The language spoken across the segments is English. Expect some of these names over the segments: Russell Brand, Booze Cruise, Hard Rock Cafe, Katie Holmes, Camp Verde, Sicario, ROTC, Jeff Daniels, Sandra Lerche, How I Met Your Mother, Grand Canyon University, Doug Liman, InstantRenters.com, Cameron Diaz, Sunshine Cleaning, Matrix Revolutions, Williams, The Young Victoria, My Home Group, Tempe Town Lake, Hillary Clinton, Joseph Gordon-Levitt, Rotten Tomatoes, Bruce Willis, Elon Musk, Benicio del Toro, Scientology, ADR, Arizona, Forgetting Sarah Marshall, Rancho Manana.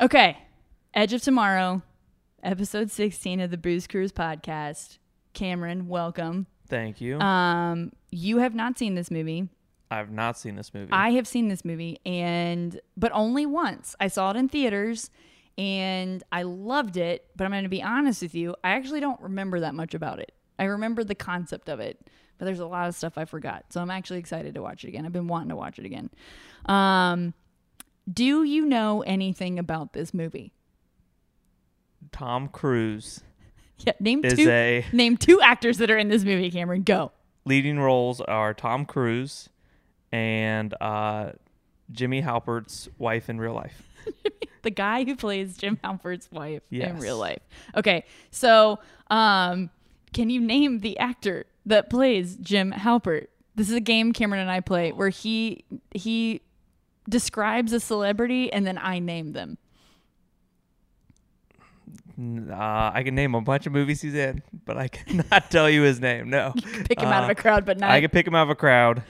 Okay. Edge of Tomorrow, episode 16 of the Booze Cruise podcast. Cameron, welcome. Thank you. You have not seen this movie. I've not seen this movie. I have seen this movie, but only once. I saw it in theaters, and I loved it, but I'm going to be honest with you, I actually don't remember that much about it. I remember the concept of it, but there's a lot of stuff I forgot, so I'm actually excited to watch it again. I've been wanting to watch it again. Do you know anything about this movie? Tom Cruise. Yeah, name two actors that are in this movie, Cameron. Go. Leading roles are Tom Cruise and Jimmy Halpert's wife in real life. The guy who plays Jim Halpert's wife in real life. Okay, so can you name the actor that plays Jim Halpert? This is a game Cameron and I play where he describes a celebrity and then I name them. I can name a bunch of movies he's in, but I cannot tell you his name. No. You can pick him out of a crowd, but not. I can pick him out of a crowd.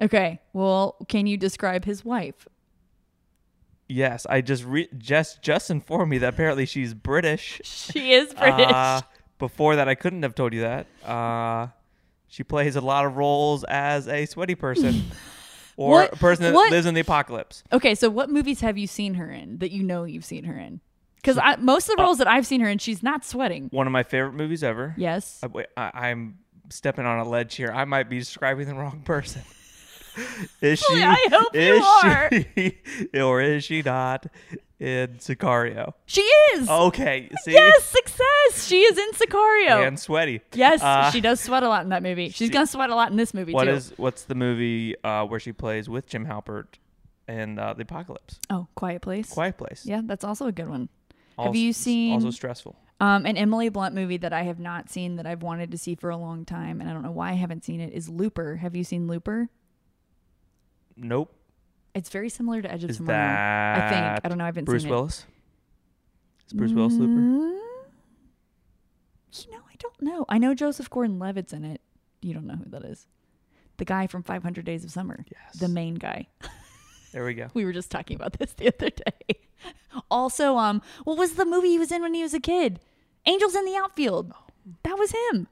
Okay. Well, can you describe his wife? Yes. I just informed me that apparently she's British. She is British. Before that, I couldn't have told you that. She plays a lot of roles as a sweaty person or a person that lives in the apocalypse. Okay. So what movies have you seen her in that you know you've seen her in? Because most of the roles that I've seen her in, she's not sweating. One of my favorite movies ever. Yes. I'm stepping on a ledge here. I might be describing the wrong person. Is she? I hope you are. Or is she not in Sicario? She is. Okay. See? Yes, success. She is in Sicario. And sweaty. Yes, she does sweat a lot in that movie. She's going to sweat a lot in this movie, too. What's the movie where she plays with Jim Halpert in the apocalypse? Oh, Quiet Place. Quiet Place. Yeah, that's also a good one. Have you seen also stressful an Emily Blunt movie that I have not seen that I've wanted to see for a long time and I don't know why I haven't seen it is Looper. Have you seen Looper? Nope. It's very similar to Edge of Tomorrow. I think I don't know. I haven't seen it. Willis? Is Bruce Willis Looper? You know, I don't know. I know Joseph Gordon-Levitt's in it. You don't know who that is. The guy from 500 Days of Summer. Yes. The main guy. There we go. We were just talking about this the other day. Also, what was the movie he was in when he was a kid? Angels in the Outfield. That was him.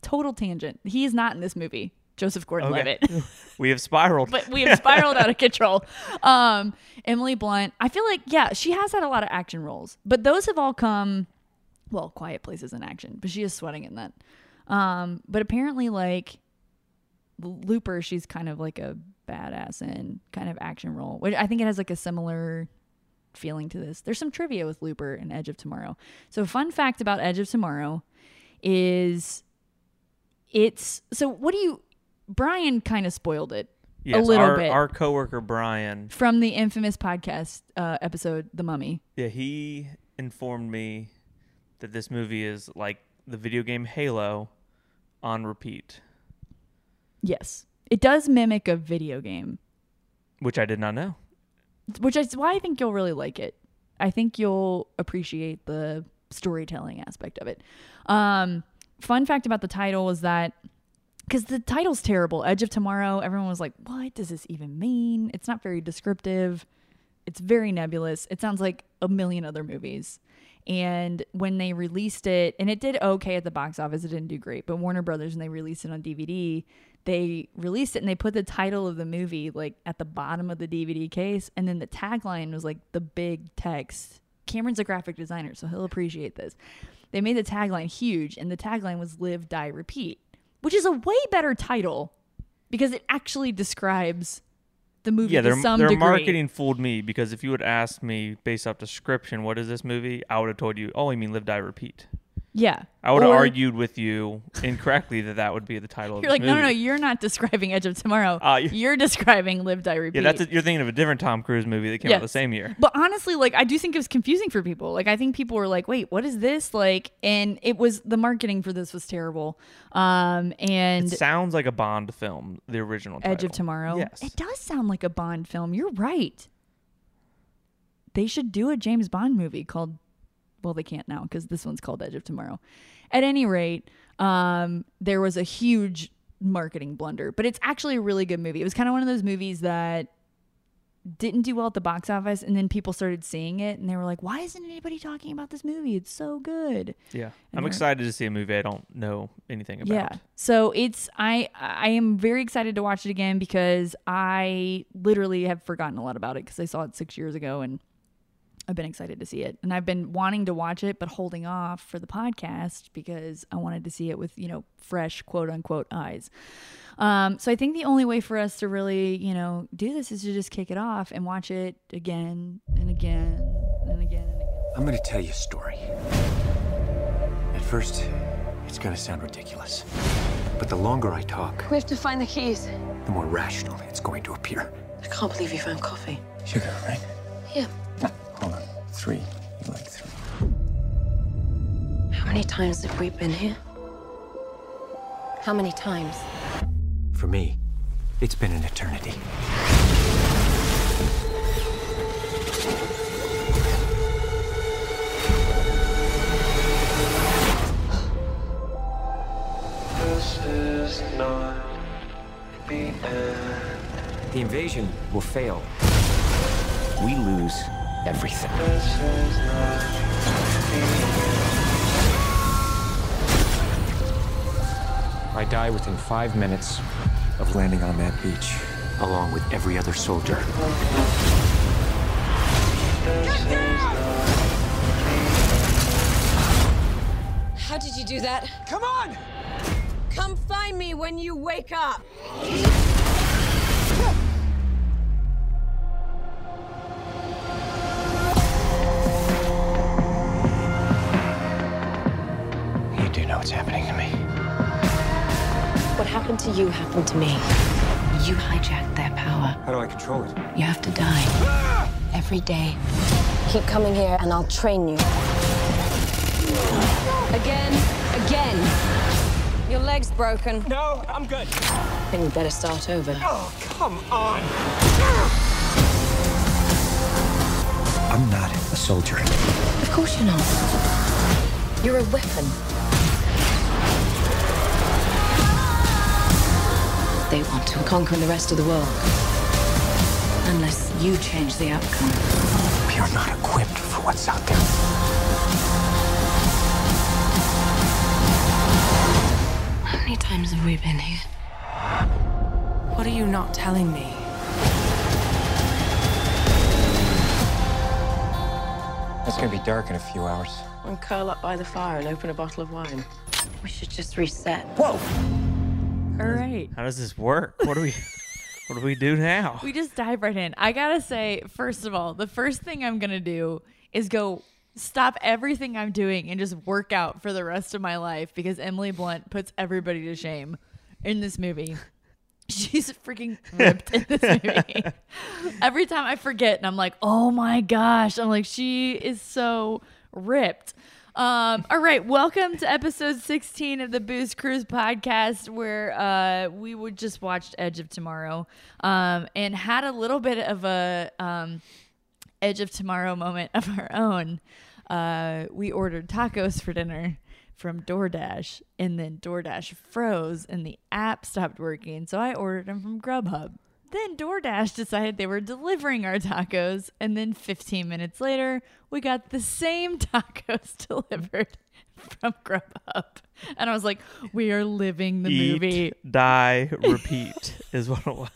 Total tangent. He is not in this movie. Joseph Gordon-Levitt. Okay. We have spiraled. But we have spiraled out of control. Emily Blunt. I feel like, yeah, she has had a lot of action roles. But those have all come, well, Quiet Place is in action. But she is sweating in that. But apparently, like, Looper, she's kind of like a badass in kind of action role, which I think it has like a similar feeling to this. There's some trivia with Looper and Edge of Tomorrow. So fun fact about Edge of Tomorrow is Brian kind of spoiled it a little bit. Our coworker Brian from the infamous podcast episode, The Mummy. Yeah, he informed me that this movie is like the video game Halo on repeat. Yes. It does mimic a video game. Which I did not know. Which is why I think you'll really like it. I think you'll appreciate the storytelling aspect of it. Fun fact about the title is that, because the title's terrible, Edge of Tomorrow, everyone was like, what does this even mean? It's not very descriptive. It's very nebulous. It sounds like a million other movies. And when they released it, and it did okay at the box office, it didn't do great, but Warner Brothers, when they released it on DVD, they released it and they put the title of the movie like at the bottom of the DVD case, and then the tagline was like the big text. Cameron's a graphic designer, so he'll appreciate this. They made the tagline huge, and the tagline was Live, Die, Repeat, which is a way better title because it actually describes the movie to some degree. Yeah, their marketing fooled me, because if you would ask me based off description, what is this movie? I would have told you, oh, you mean Live, Die, Repeat. Yeah. I would have argued with you incorrectly that would be the title of the movie. You're like, no, you're not describing Edge of Tomorrow. You're describing Live, Die, Repeat. Yeah, you're thinking of a different Tom Cruise movie that came out the same year. But honestly, like, I do think it was confusing for people. Like, I think people were like, wait, what is this? Like, and it was, the marketing for this was terrible. And it sounds like a Bond film, the original title. Edge of Tomorrow? Yes. It does sound like a Bond film. You're right. They should do a James Bond movie called... Well, they can't now because this one's called Edge of Tomorrow. At any rate, there was a huge marketing blunder, but it's actually a really good movie. It was kind of one of those movies that didn't do well at the box office, and then people started seeing it and they were like, why isn't anybody talking about this movie? It's so good. Yeah. I'm excited to see a movie I don't know anything about. Yeah. So it's, I am very excited to watch it again because I literally have forgotten a lot about it because I saw it 6 years ago and I've been excited to see it. And I've been wanting to watch it but holding off for the podcast because I wanted to see it with, you know, fresh quote unquote eyes. So I think the only way for us to really, you know, do this is to just kick it off and watch it again and again and again and again. I'm going to tell you a story. At first, it's going to sound ridiculous. But the longer I talk... We have to find the keys. The more rational it's going to appear. I can't believe you found coffee. Sugar, right? Yeah. Hold on. Three. You like three. How many times have we been here? How many times? For me, it's been an eternity. This is not the end. The invasion will fail. We lose everything. This is not the end. I die within 5 minutes of landing on that beach, along with every other soldier. Get down! How did you do that? Come on! Come find me when you wake up! You do know what's happening to me. What happened to you happened to me. You hijacked their power. How do I control it? You have to die. Ah! Every day. Keep coming here and I'll train you. Again, again. Your leg's broken. No, I'm good. Then you better start over. Oh, come on. I'm not a soldier. Of course you're not. You're a weapon. They want to conquer the rest of the world. Unless you change the outcome. We are not equipped for what's out there. How many times have we been here? What are you not telling me? It's gonna be dark in a few hours. I'll curl up by the fire and open a bottle of wine. We should just reset. Whoa! All right. How does this work? What do we do now? We just dive right in. I gotta say, first of all, the first thing I'm gonna do is go stop everything I'm doing and just work out for the rest of my life because Emily Blunt puts everybody to shame in this movie. She's freaking ripped in this movie. Every time I forget and I'm like, oh my gosh. I'm like, she is so ripped. All right, welcome to episode 16 of the Booze Cruise podcast, where we would just watched Edge of Tomorrow and had a little bit of a Edge of Tomorrow moment of our own. We ordered tacos for dinner from DoorDash, and then DoorDash froze and the app stopped working, so I ordered them from Grubhub. Then DoorDash decided they were delivering our tacos, and then 15 minutes later, we got the same tacos delivered from Grubhub. And I was like, we are living the movie. Eat, die, repeat is what it was.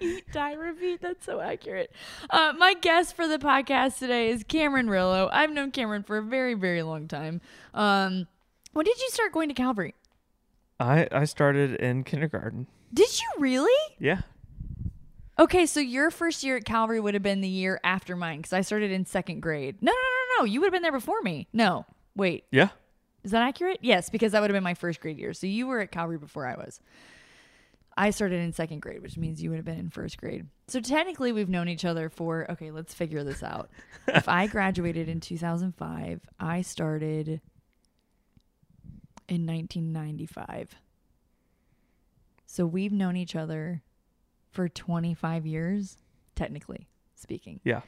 Eat, die, repeat. That's so accurate. My guest for the podcast today is Cameron Rillo. I've known Cameron for a very, very long time. When did you start going to Calvary? I started in kindergarten. Did you really? Yeah. Okay, so your first year at Calvary would have been the year after mine because I started in second grade. No. You would have been there before me. No, wait. Yeah. Is that accurate? Yes, because that would have been my first grade year. So you were at Calvary before I was. I started in second grade, which means you would have been in first grade. So technically we've known each other for, okay, let's figure this out. If I graduated in 2005, I started in 1995. So we've known each other for 25 years, technically speaking. Yeah.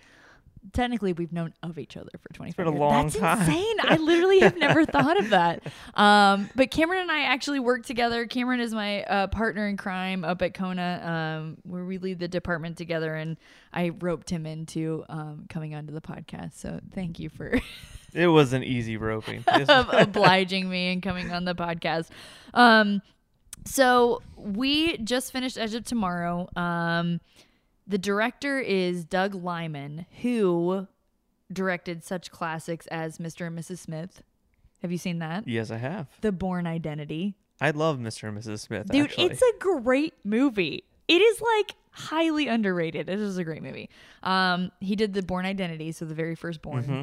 technically we've known of each other for 25 years. That's insane. I literally have never thought of that. But Cameron and I actually work together. Cameron is my partner in crime up at Kona, where we lead the department together, and I roped him into coming onto the podcast. So thank you for... It was an easy roping. Of obliging me and coming on the podcast. So we just finished Edge of Tomorrow. The director is Doug Liman, who directed such classics as Mr. and Mrs. Smith. Have you seen that? Yes, I have. The Bourne Identity. I love Mr. and Mrs. Smith, dude, actually. It's a great movie. It is, like, highly underrated. It is a great movie. He did The Bourne Identity, so the very first Bourne, mm-hmm.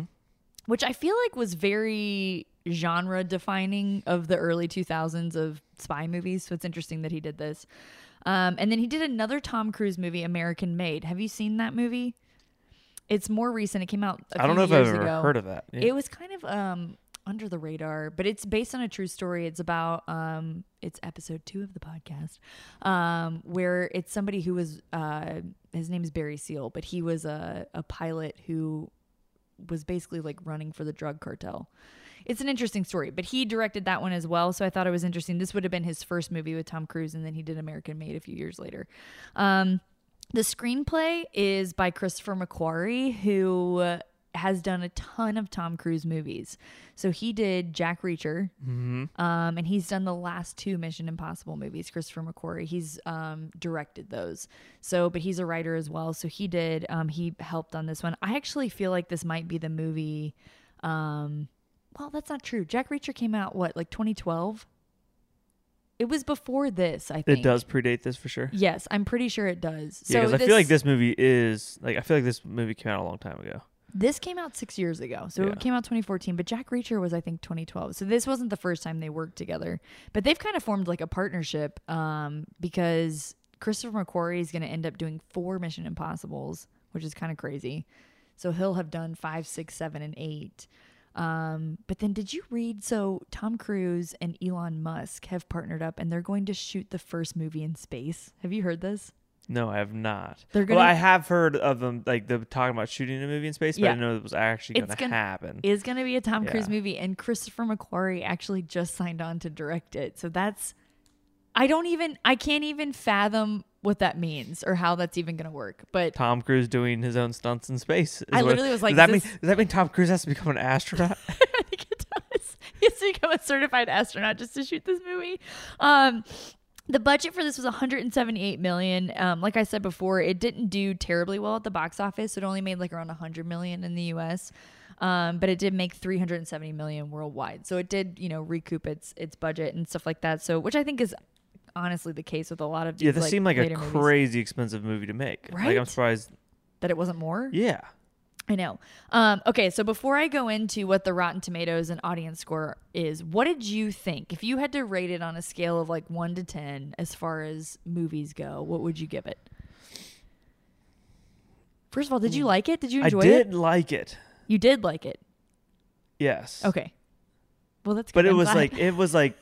which I feel like was very genre-defining of the early 2000s of spy movies, so it's interesting that he did this. And then he did another Tom Cruise movie, American Made. Have you seen that movie? It's more recent. It came out a few years ago. I don't know if I've ever heard of that. Yeah. It was kind of under the radar, but it's based on a true story. It's about, it's episode 2 of the podcast, where it's somebody who was, his name is Barry Seal, but he was a pilot who was basically like running for the drug cartel. It's an interesting story, but he directed that one as well, so I thought it was interesting. This would have been his first movie with Tom Cruise, and then he did American Made a few years later. The screenplay is by Christopher McQuarrie, who has done a ton of Tom Cruise movies. So he did Jack Reacher, mm-hmm. And he's done the last 2 Mission Impossible movies, Christopher McQuarrie. He's directed those. So, but he's a writer as well, so he did. He helped on this one. I actually feel like this might be the movie... well, that's not true. Jack Reacher came out, what, like 2012? It was before this, I think. It does predate this for sure? Yes, I'm pretty sure it does. Yeah, because so I feel like this movie is... like I feel like this movie came out a long time ago. This came out 6 years ago. So yeah. It came out 2014, but Jack Reacher was, I think, 2012. So this wasn't the first time they worked together. But they've kind of formed like a partnership because Christopher McQuarrie is going to end up doing 4 Mission Impossibles, which is kind of crazy. So he'll have done 5, 6, 7, and 8. But then did you read, so Tom Cruise and Elon Musk have partnered up and they're going to shoot the first movie in space. Have you heard this? No, I have not. Well, I have heard of them, like they're talking about shooting a movie in space, but yeah. I didn't know it was actually going to happen. It's going to be a Tom Cruise movie, and Christopher McQuarrie actually just signed on to direct it. So that's, I can't even fathom what that means or how that's even going to work. But Tom Cruise doing his own stunts in space. I literally was like, does that mean Tom Cruise has to become an astronaut? I think it does. He has to become a certified astronaut just to shoot this movie. The budget for this was $178 million. Like I said before, it didn't do terribly well at the box office. It only made like around $100 million in the U.S., but it did make $370 million worldwide. So it did, recoup its budget and stuff like that. So, which I think is honestly the case with a lot of these, this seemed like a crazy expensive movie to make. Right? Like, I'm surprised that it wasn't more. Yeah, I know. Okay, so before I go into what the Rotten Tomatoes and audience score is, what did you think? If you had to rate it on a scale of like 1 to 10 as far as movies go, what would you give it? First of all, did you like it? Did you enjoy it? I did like it. You did like it? Yes. Okay. Well, that's good. But it was like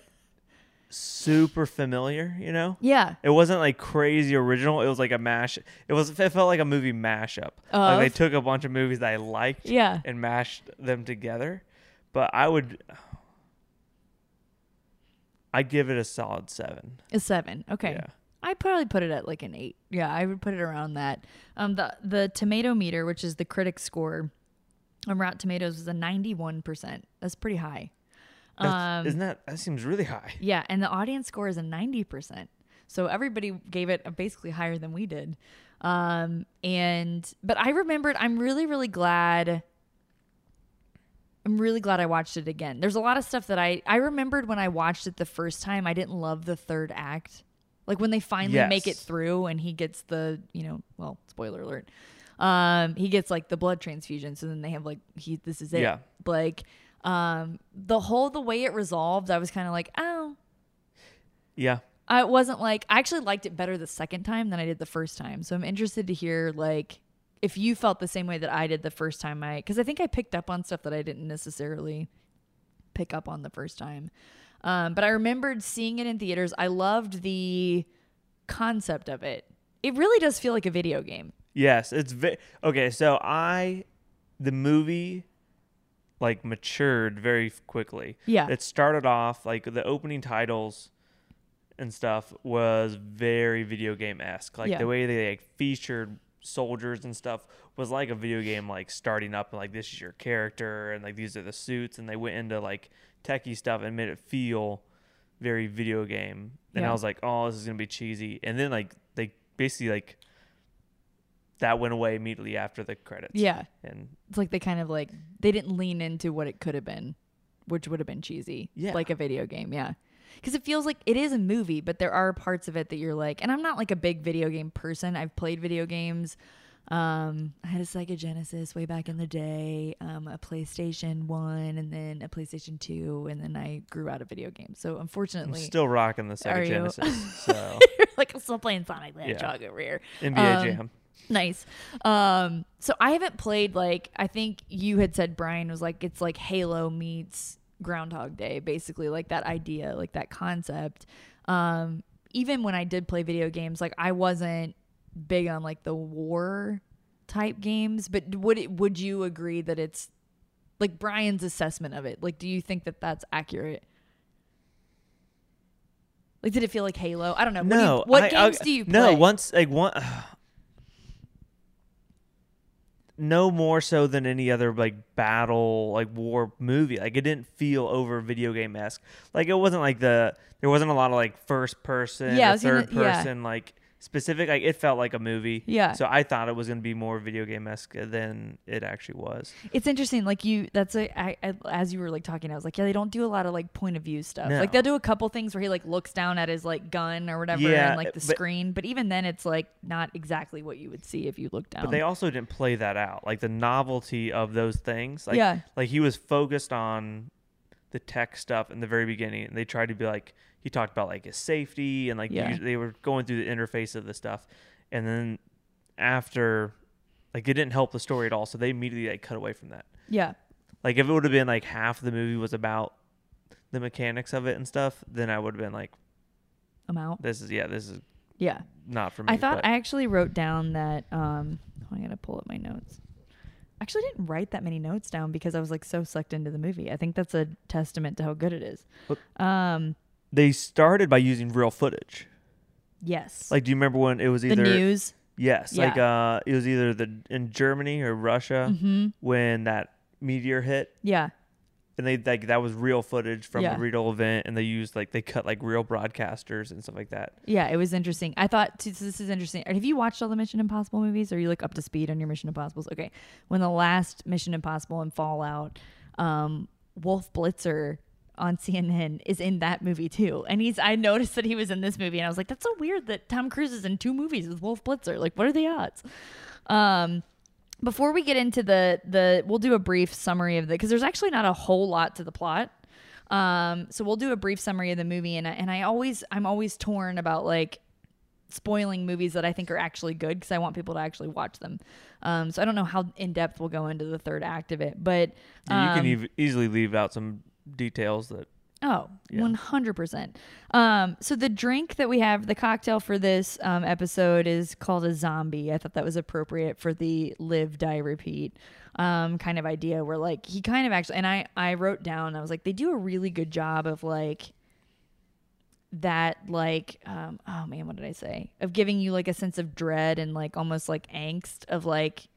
super familiar, yeah, it wasn't like crazy original. It was like a mash. It felt like a movie mashup. Like they took a bunch of movies that I liked and mashed them together. But I give it a solid 7. A 7. Okay. Yeah. I'd probably put it at like an 8. Yeah, I would put it around that. The tomato meter, which is the critic score on Rotten Tomatoes, is a 91%. That's pretty high. That seems really high. Yeah, and the audience score is a 90%. So everybody gave it basically higher than we did. But I remembered, I'm really, really glad. I'm really glad I watched it again. There's a lot of stuff that I remembered when I watched it the first time. I didn't love the third act. Like when they finally make it through and he gets the, well, spoiler alert. He gets like the blood transfusion. So then they have like, this is it. Yeah. Like, the way it resolved, I was kind of like, oh. Yeah. I wasn't like, I actually liked it better the second time than I did the first time. So I'm interested to hear, like, if you felt the same way that I did the first time. Because I think I picked up on stuff that I didn't necessarily pick up on the first time. But I remembered seeing it in theaters. I loved the concept of it. It really does feel like a video game. Yes. Okay, so I the movie like matured very quickly. Yeah. It started off like the opening titles and stuff was very video game-esque. Like the way they like featured soldiers and stuff was like a video game, like starting up and like this is your character and like these are the suits, and they went into like techie stuff and made it feel very video game. And I was like, oh, this is gonna be cheesy. And then like they basically like that went away immediately after the credits. Yeah. And it's like they kind of like they didn't lean into what it could have been, which would have been cheesy. Yeah. Like a video game. Yeah. Because it feels like it is a movie, but there are parts of it that you're like, and I'm not like a big video game person. I've played video games. I had a Sega Genesis way back in the day, a PlayStation 1, and then a PlayStation 2, and then I grew out of video games. So unfortunately, I'm still rocking the Sega Genesis. So like I'm still playing Sonic the Hedgehog over here. NBA Jam. Nice. So I haven't played, like, I think you had said, Brian, was like, it's like Halo meets Groundhog Day, basically, like that idea, like that concept. Even when I did play video games, like I wasn't big on like the war type games, but would you agree that it's like Brian's assessment of it? Like, do you think that that's accurate? Like, did it feel like Halo? I don't know. No. What games do you play? No, no more so than any other like battle, like war movie. Like, it didn't feel over video game-esque. Like, it wasn't like there wasn't a lot of like first person, or third person, like specific. Like, it felt like a movie. Yeah. So I thought it was going to be more video game-esque than it actually was. It's interesting. Like, as you were like talking, I was like, yeah, they don't do a lot of like point of view stuff. No. Like, they'll do a couple things where he like looks down at his like gun or whatever, and like the screen. But even then, it's like not exactly what you would see if you look down. But they also didn't play that out. Like, the novelty of those things. Like, like, he was focused on the tech stuff in the very beginning, and they tried to be like, he talked about like his safety and like they were going through the interface of the stuff, and then after, like, it didn't help the story at all, so they immediately like cut away from that. Yeah. Like, if it would have been like half the movie was about the mechanics of it and stuff, then I would have been like, I'm out. This is not for me. I thought I actually wrote down that I'm gonna pull up my notes. Actually, I didn't write that many notes down because I was like so sucked into the movie. I think that's a testament to how good it is. They started by using real footage. Yes. Like, do you remember when it was either the news? Yes. Yeah. Like, it was either in Germany or Russia when that meteor hit. Yeah. And they like that was real footage from the real event, and they used like they cut like real broadcasters and stuff like that. Yeah, it was interesting. I thought this is interesting. Have you watched all the Mission Impossible movies? Are you like up to speed on your Mission Impossibles? Okay, when the last Mission Impossible and Fallout, Wolf Blitzer on CNN is in that movie too, and I noticed that he was in this movie, and I was like, that's so weird that Tom Cruise is in two movies with Wolf Blitzer. Like, what are the odds? Before we get into we'll do a brief summary of because there's actually not a whole lot to the plot. So we'll do a brief summary of the movie. I'm always torn about like spoiling movies that I think are actually good, because I want people to actually watch them. So I don't know how in depth we'll go into the third act of it, but you can easily leave out some details that. Oh, yeah. 100%. So the drink that we have, the cocktail for this episode is called a zombie. I thought that was appropriate for the live, die, repeat kind of idea, where like he kind of actually, and I wrote down, I was like, they do a really good job of like that, like, oh man, what did I say? Of giving you like a sense of dread and like almost like angst of like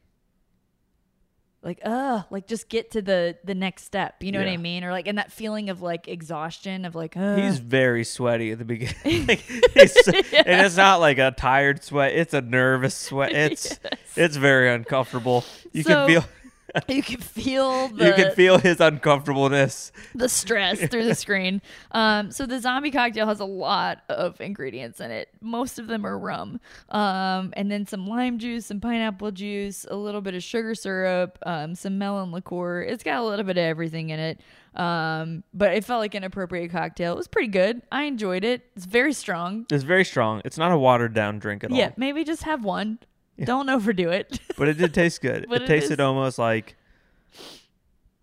just get to the next step, you know what I mean? Or like, and that feeling of like exhaustion of like, he's very sweaty at the beginning. Like, and it's not like a tired sweat, it's a nervous sweat. It's very uncomfortable. You can feel his uncomfortableness, the stress through the screen. So the zombie cocktail has a lot of ingredients in it. Most of them are rum, and then some lime juice, some pineapple juice, a little bit of sugar syrup, some melon liqueur. It's got a little bit of everything in it. But it felt like an appropriate cocktail. It was pretty good. I enjoyed it. It's very strong. It's not a watered down drink at all. Yeah, maybe just have one. Yeah. Don't overdo it. But it did taste good. It tasted almost like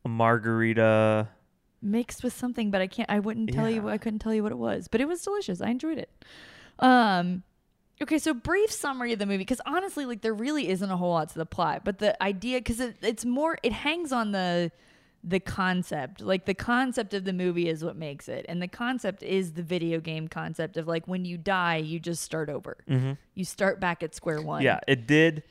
a margarita mixed with something, but I couldn't tell you what it was. But it was delicious. I enjoyed it. Okay, so brief summary of the movie, because honestly, like, there really isn't a whole lot to the plot, but the idea, because it hangs on the concept. Like, the concept of the movie is what makes it, and the concept is the video game concept of, like, when you die, you just start over. Mm-hmm. You start back at square one. Yeah, it did.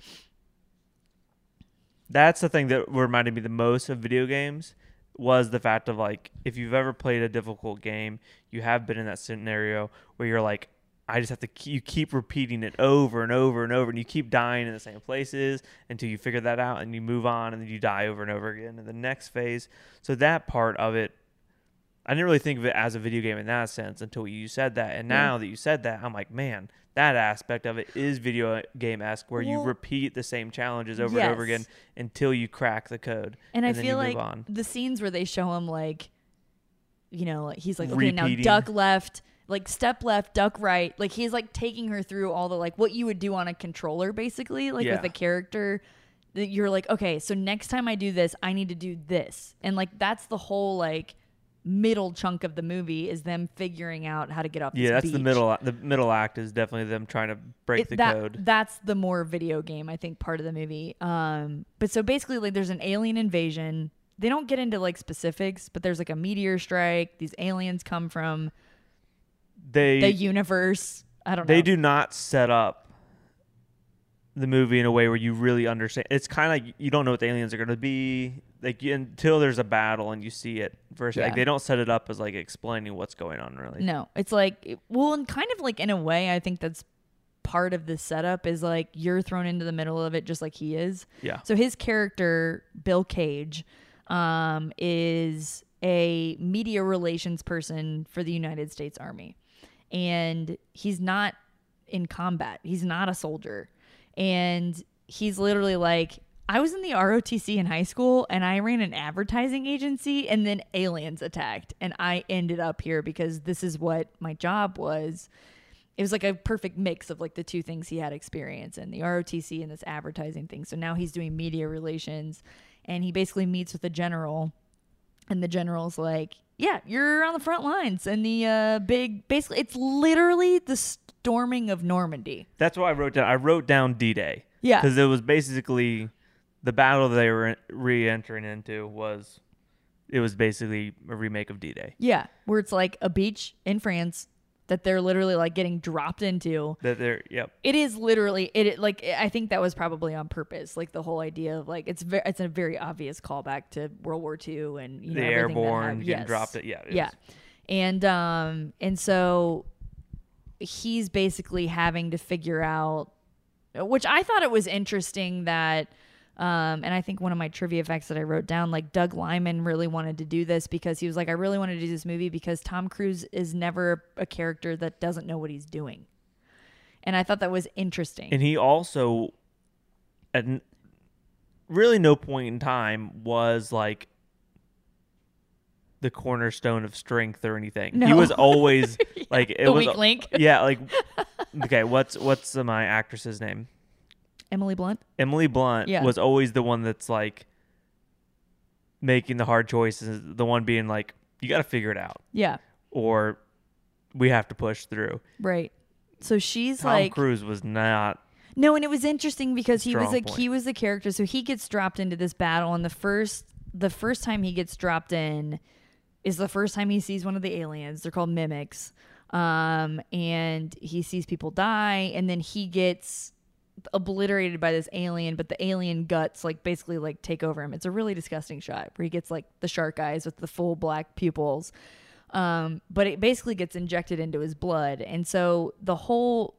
That's the thing that reminded me the most of video games was the fact of, like, if you've ever played a difficult game, you have been in that scenario where you're like, I just have to you keep repeating it over and over and over, and you keep dying in the same places until you figure that out, and you move on, and then you die over and over again in the next phase. So that part of it, I didn't really think of it as a video game in that sense until you said that. And now that you said that, I'm like, man, that aspect of it is video game-esque, where you repeat the same challenges over and over again until you crack the code. And I feel like the scenes where they show him, like, you know, he's like, okay, now duck left, like step left, duck right. Like, he's like taking her through all the, like, what you would do on a controller, basically, like with a character that you're like, okay, so next time I do this, I need to do this. And like, that's the whole, like, middle chunk of the movie is them figuring out how to get off this beach. The middle act is definitely them trying to break the code. That's the more video game, I think, part of the movie. But so basically, like, there's an alien invasion. They don't get into, like, specifics, but there's, like, a meteor strike. These aliens come from the universe. I don't know. They do not set up the movie in a way where you really understand. It's kind of like you don't know what the aliens are going to be. Like, until there's a battle and you see it versus, like, they don't set it up as, like, explaining what's going on, really. No, it's like, well, and kind of, like, in a way, I think that's part of the setup is, like, you're thrown into the middle of it just like he is. Yeah. So his character, Bill Cage, is a media relations person for the United States Army. And he's not in combat. He's not a soldier. And he's literally like, I was in the ROTC in high school, and I ran an advertising agency, and then aliens attacked, and I ended up here because this is what my job was. It was like a perfect mix of, like, the two things he had experience in, the ROTC and this advertising thing. So now he's doing media relations, and he basically meets with a general, and the general's like, yeah, you're on the front lines. And the basically, it's literally the storming of Normandy. That's what I wrote down. I wrote down D-Day. Yeah. Because it was basically... The battle they were re-entering into was basically a remake of D-Day. Yeah, where it's like a beach in France that they're literally, like, getting dropped into. It is literally it. Like, I think that was probably on purpose. Like, the whole idea of, like, it's a very obvious callback to World War II and, you know, the airborne getting dropped. And so he's basically having to figure out, which I thought it was interesting that. And I think one of my trivia facts that I wrote down, like, Doug Liman really wanted to do this because he was like, I really want to do this movie because Tom Cruise is never a character that doesn't know what he's doing. And I thought that was interesting. And he also, at really no point in time, was like the cornerstone of strength or anything. No. He was always like... It the was, weak link. Yeah, like, okay, what's my actress's name? Emily Blunt? Emily Blunt was always the one that's, like, making the hard choices, the one being like, you got to figure it out. Yeah. Or we have to push through. Right. So she's Tom Cruise was not. No, and it was interesting because he was the character. So he gets dropped into this battle, and the first time he gets dropped in is the first time he sees one of the aliens. They're called mimics. And he sees people die, and then he gets obliterated by this alien, but the alien guts, like, basically, like, take over him. It's a really disgusting shot where he gets, like, the shark eyes with the full black pupils, but it basically gets injected into his blood. And so the whole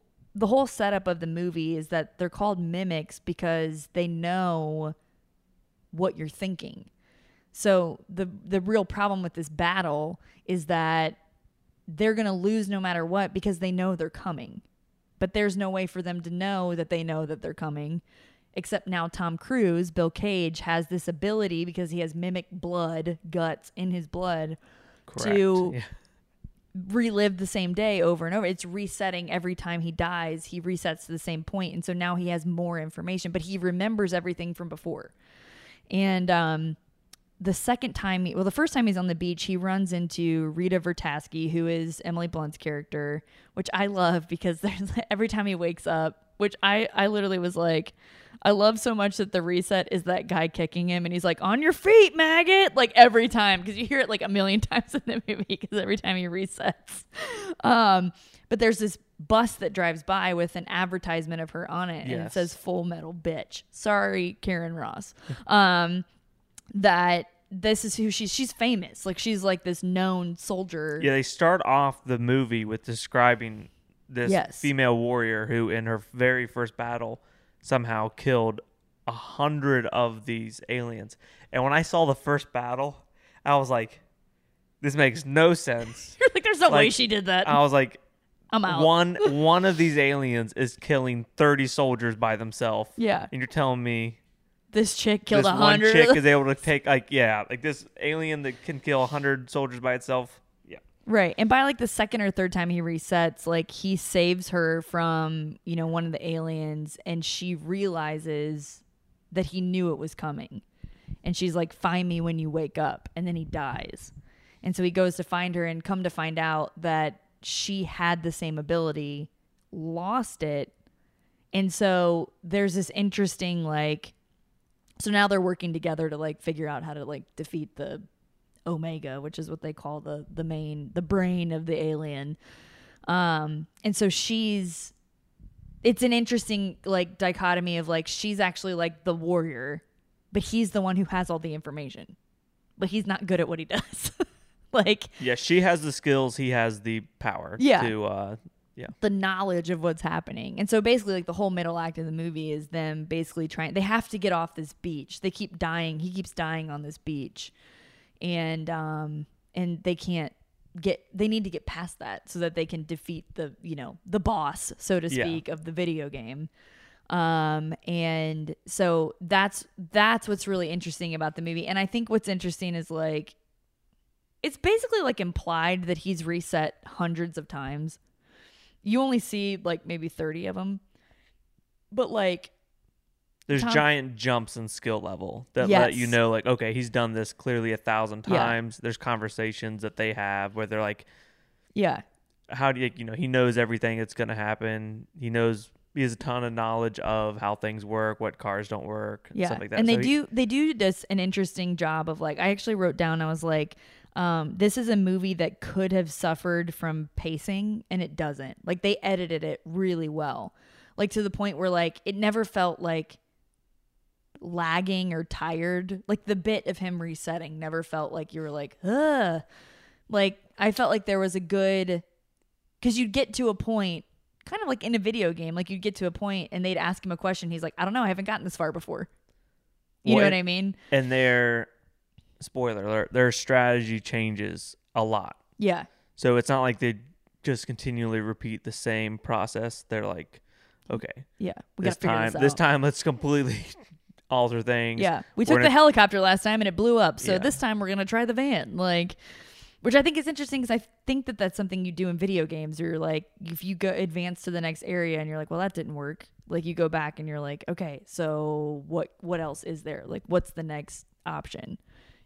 setup of the movie is that they're called mimics because they know what you're thinking. So the real problem with this battle is that they're gonna lose no matter what because they know they're coming. But there's no way for them to know that they're coming, except now Tom Cruise, Bill Cage, has this ability because he has mimic blood, guts in his blood, to relive the same day over and over. It's resetting every time he dies. He resets to the same point, and so now he has more information, but he remembers everything from before. And the second time, well, the first time he's on the beach, he runs into Rita Vertaske, who is Emily Blunt's character, which I love because there's every time he wakes up, which I literally was like, I love so much that the reset is that guy kicking him and he's like, on your feet, maggot, like every time, because you hear it like a million times in the movie because every time he resets. But there's this bus that drives by with an advertisement of her on it, yes, and it says Full Metal Bitch. Sorry, Karen Ross. That this is who she's famous. Like she's like this known soldier. Yeah, they start off the movie with describing this, yes, female warrior who in her very first battle somehow killed 100 of these aliens. And when I saw the first battle, I was like, this makes no sense. You're like, there's no way she did that. I was like, I'm out. One of these aliens is killing 30 soldiers by themselves. Yeah. And you're telling me this chick killed 100? This one chick is able to take, like, yeah, like this alien that can kill 100 soldiers by itself. Right. And by like the second or third time he resets, like he saves her from, you know, one of the aliens, and she realizes that he knew it was coming. And she's like, find me when you wake up. And then he dies. And so he goes to find her, and come to find out that she had the same ability, lost it. And so there's this interesting, like, so now they're working together to like figure out how to like defeat the Omega, which is what they call the brain of the alien. And so it's an interesting like dichotomy of like, she's actually like the warrior, but he's the one who has all the information, but he's not good at what he does. Like, yeah, she has the skills. He has the power, yeah, to, yeah, the knowledge of what's happening. And so basically like the whole middle act of the movie is them basically they have to get off this beach. They keep dying. He keeps dying on this beach. And they can't they need to get past that so that they can defeat the boss, so to speak, yeah, of the video game. And so that's what's really interesting about the movie. And I think what's interesting is like, it's basically like implied that he's reset hundreds of times. You only see like maybe 30 of them, but like, there's giant jumps in skill level that, yes, let you know, like, okay, he's done this clearly 1,000 times. Yeah. There's conversations that they have where they're like, yeah, how do you know, he knows everything that's going to happen. He has a ton of knowledge of how things work, what cars don't work, yeah, stuff like that. And they do this an interesting job of like, I actually wrote down, I was like, this is a movie that could have suffered from pacing and it doesn't. Like they edited it really well, like to the point where like it never felt like lagging or tired. Like the bit of him resetting never felt like you were like, ugh. Like I felt like there was a good, because you'd get to a point, kind of like in a video game, like you'd get to a point and they'd ask him a question. He's like, I don't know, I haven't gotten this far before. You know what I mean? And spoiler alert, their strategy changes a lot. Yeah. So it's not like they just continually repeat the same process. They're like, okay, yeah, we gotta figure this out. This time, let's completely alter things. Yeah, we took the helicopter last time and it blew up, so yeah, this time we're gonna try the van, like, which I think is interesting because I think that's something you do in video games. You're like, if you go advance to the next area and you're like, well, that didn't work, like you go back and you're like, okay, so what else is there, like what's the next option,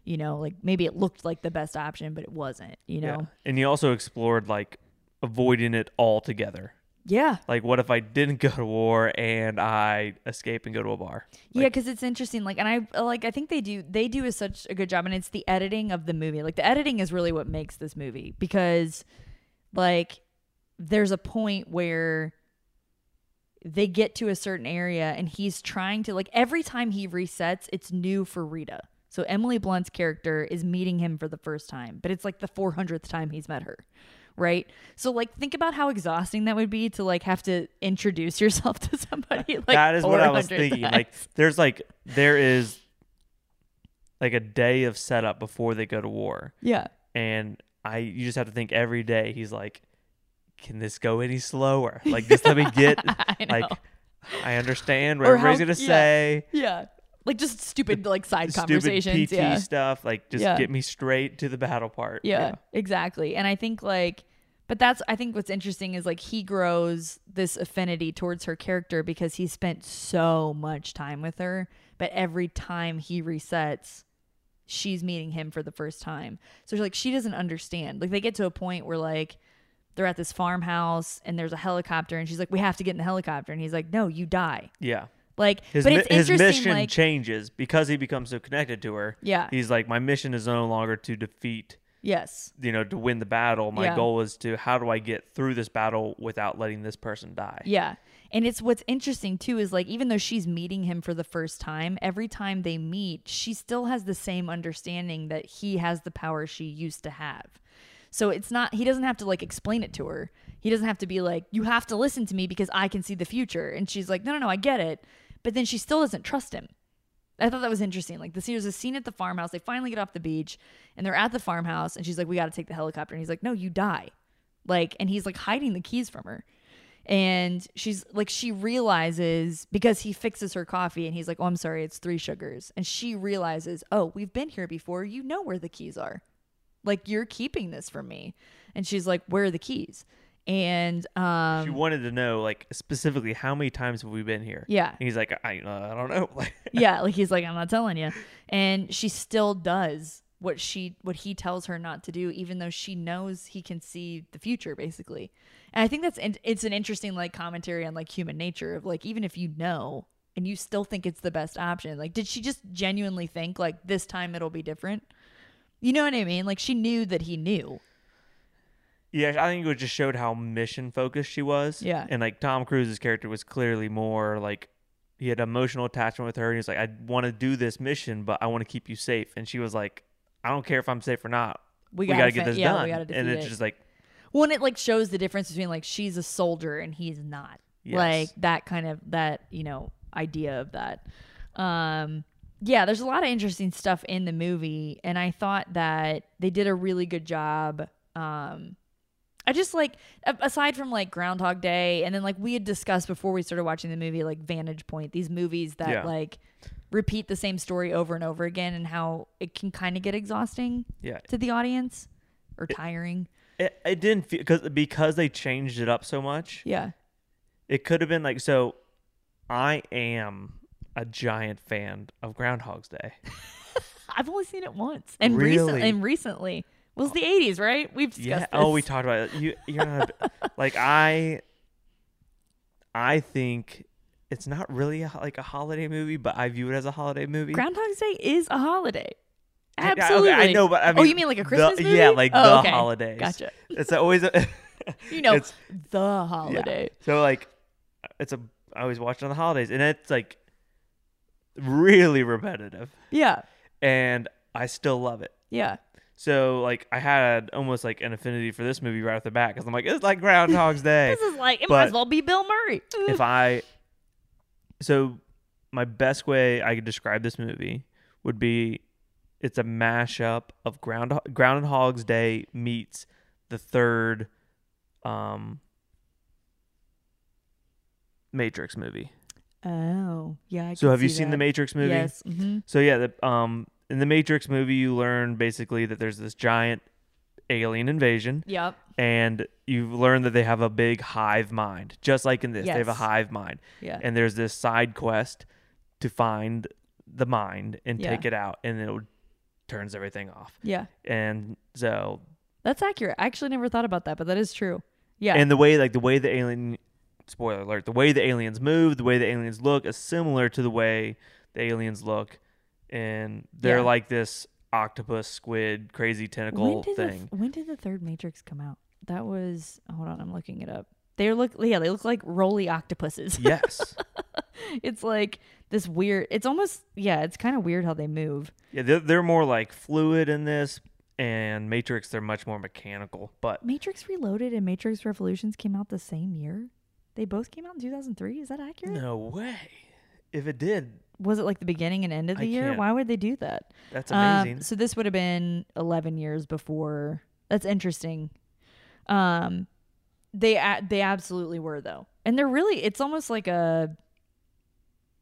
you know, like maybe it looked like the best option but it wasn't, you know. Yeah. And you also explored like avoiding it altogether. Yeah. Like, what if I didn't go to war and I escape and go to a bar? Like, yeah, because it's interesting. Like, and I think they do is such a good job, and it's the editing of the movie. Like, the editing is really what makes this movie, because like there's a point where they get to a certain area and he's trying to, like, every time he resets, it's new for Rita. So Emily Blunt's character is meeting him for the first time, but it's like the 400th time he's met her. Right. So like, think about how exhausting that would be to like have to introduce yourself to somebody. Like, that is what I was thinking. Times. Like there is like a day of setup before they go to war. Yeah. And you just have to think every day. He's like, can this go any slower? Like, just let me get I understand what everybody's going to say. Yeah. Like just stupid, like side conversations. PT yeah. stuff. Like just get me straight to the battle part. Yeah, exactly. And I think like, but I think what's interesting is like he grows this affinity towards her character because he spent so much time with her, but every time he resets, she's meeting him for the first time. So she's like, she doesn't understand. Like, they get to a point where, like, they're at this farmhouse and there's a helicopter, and she's like, we have to get in the helicopter. And he's like, no, you die. Yeah. Like, but it's interesting. His mission, like, changes because he becomes so connected to her. Yeah. He's like, my mission is no longer to defeat. Yes. You know, to win the battle. My goal is to, how do I get through this battle without letting this person die? Yeah. And it's, what's interesting too is, like, even though she's meeting him for the first time, every time they meet, she still has the same understanding that he has the power she used to have. So it's not, he doesn't have to, like, explain it to her. He doesn't have to be like, you have to listen to me because I can see the future. And she's like, no, I get it. But then she still doesn't trust him. I thought that was interesting. Like, there's a scene at the farmhouse. They finally get off the beach and they're at the farmhouse, and she's like, we got to take the helicopter. And he's like, no, you die. Like, and he's like hiding the keys from her. And she's like, she realizes, because he fixes her coffee and he's like, oh, I'm sorry, it's 3 sugars. And she realizes, oh, we've been here before. You know where the keys are. Like, you're keeping this from me. And she's like, where are the keys? And she wanted to know, like, specifically, how many times have we been here? Yeah. And he's like, I don't know. Yeah, like, he's like, I'm not telling you. And she still does what he tells her not to do, even though she knows he can see the future, basically. And I think that's, it's an interesting, like, commentary on, like, human nature of, like, even if you know and you still think it's the best option, like, did she just genuinely think, like, this time it'll be different? You know what I mean? Like, she knew that he knew. Yeah, I think it just showed how mission-focused she was. Yeah. And, like, Tom Cruise's character was clearly more, like, he had emotional attachment with her. And he was like, I want to do this mission, but I want to keep you safe. And she was like, I don't care if I'm safe or not. We got to get this done. And it's just like... Well, and it, like, shows the difference between, like, she's a soldier and he's not. Yes. Like, that kind of, that, you know, idea of that. Yeah, there's a lot of interesting stuff in the movie. And I thought that they did a really good job. I just, like, aside from, like, Groundhog Day, and then, like, we had discussed before we started watching the movie, like, Vantage Point, these movies that, like, repeat the same story over and over again, and how it can kind of get exhausting to the audience, or tiring. It didn't feel, because they changed it up so much. Yeah. It could have been, like, so I am a giant fan of Groundhog's Day. I've only seen it once. And really? Recently. Well, it was the 80s, right? We've discussed this. Oh, we talked about it. You're not like, I think it's not really a holiday movie, but I view it as a holiday movie. Groundhog Day is a holiday. Absolutely. Okay, I know, but I mean, you mean like a Christmas movie? Yeah, like the holidays. Gotcha. It's always it's the holiday. Yeah. So, like, I always watch it on the holidays, and it's, like, really repetitive. Yeah. And I still love it. Yeah. So, like, I had almost, like, an affinity for this movie right off the bat, because I'm like, it's like Groundhog's Day. This is like, might as well be Bill Murray. So my best way I could describe this movie would be, it's a mashup of Groundhog's Day meets the third Matrix movie. Oh, yeah. So have you seen the Matrix movie? Yes. Mm-hmm. So, yeah, in the Matrix movie, you learn basically that there's this giant alien invasion. Yep. And you learn that they have a big hive mind, just like in this. Yes. They have a hive mind. Yeah. And there's this side quest to find the mind and take it out, and it turns everything off. Yeah. And so... That's accurate. I actually never thought about that, but that is true. Yeah. And the way the alien... Spoiler alert. The way the aliens move, the way the aliens look is similar to the way the aliens look. And they're like this octopus, squid, crazy tentacle thing. When did the third Matrix come out? That was... Hold on, I'm looking it up. They look like roly octopuses. Yes. It's like this weird... It's almost... Yeah, it's kind of weird how they move. Yeah, they're more like fluid in this, and Matrix, they're much more mechanical. But Matrix Reloaded and Matrix Revolutions came out the same year? They both came out in 2003? Is that accurate? No way. If it did... Was it like the beginning and end of the year? Can't. Why would they do that? That's amazing. So this would have been 11 years before. That's interesting. They absolutely were, though. And they're really, it's almost like a,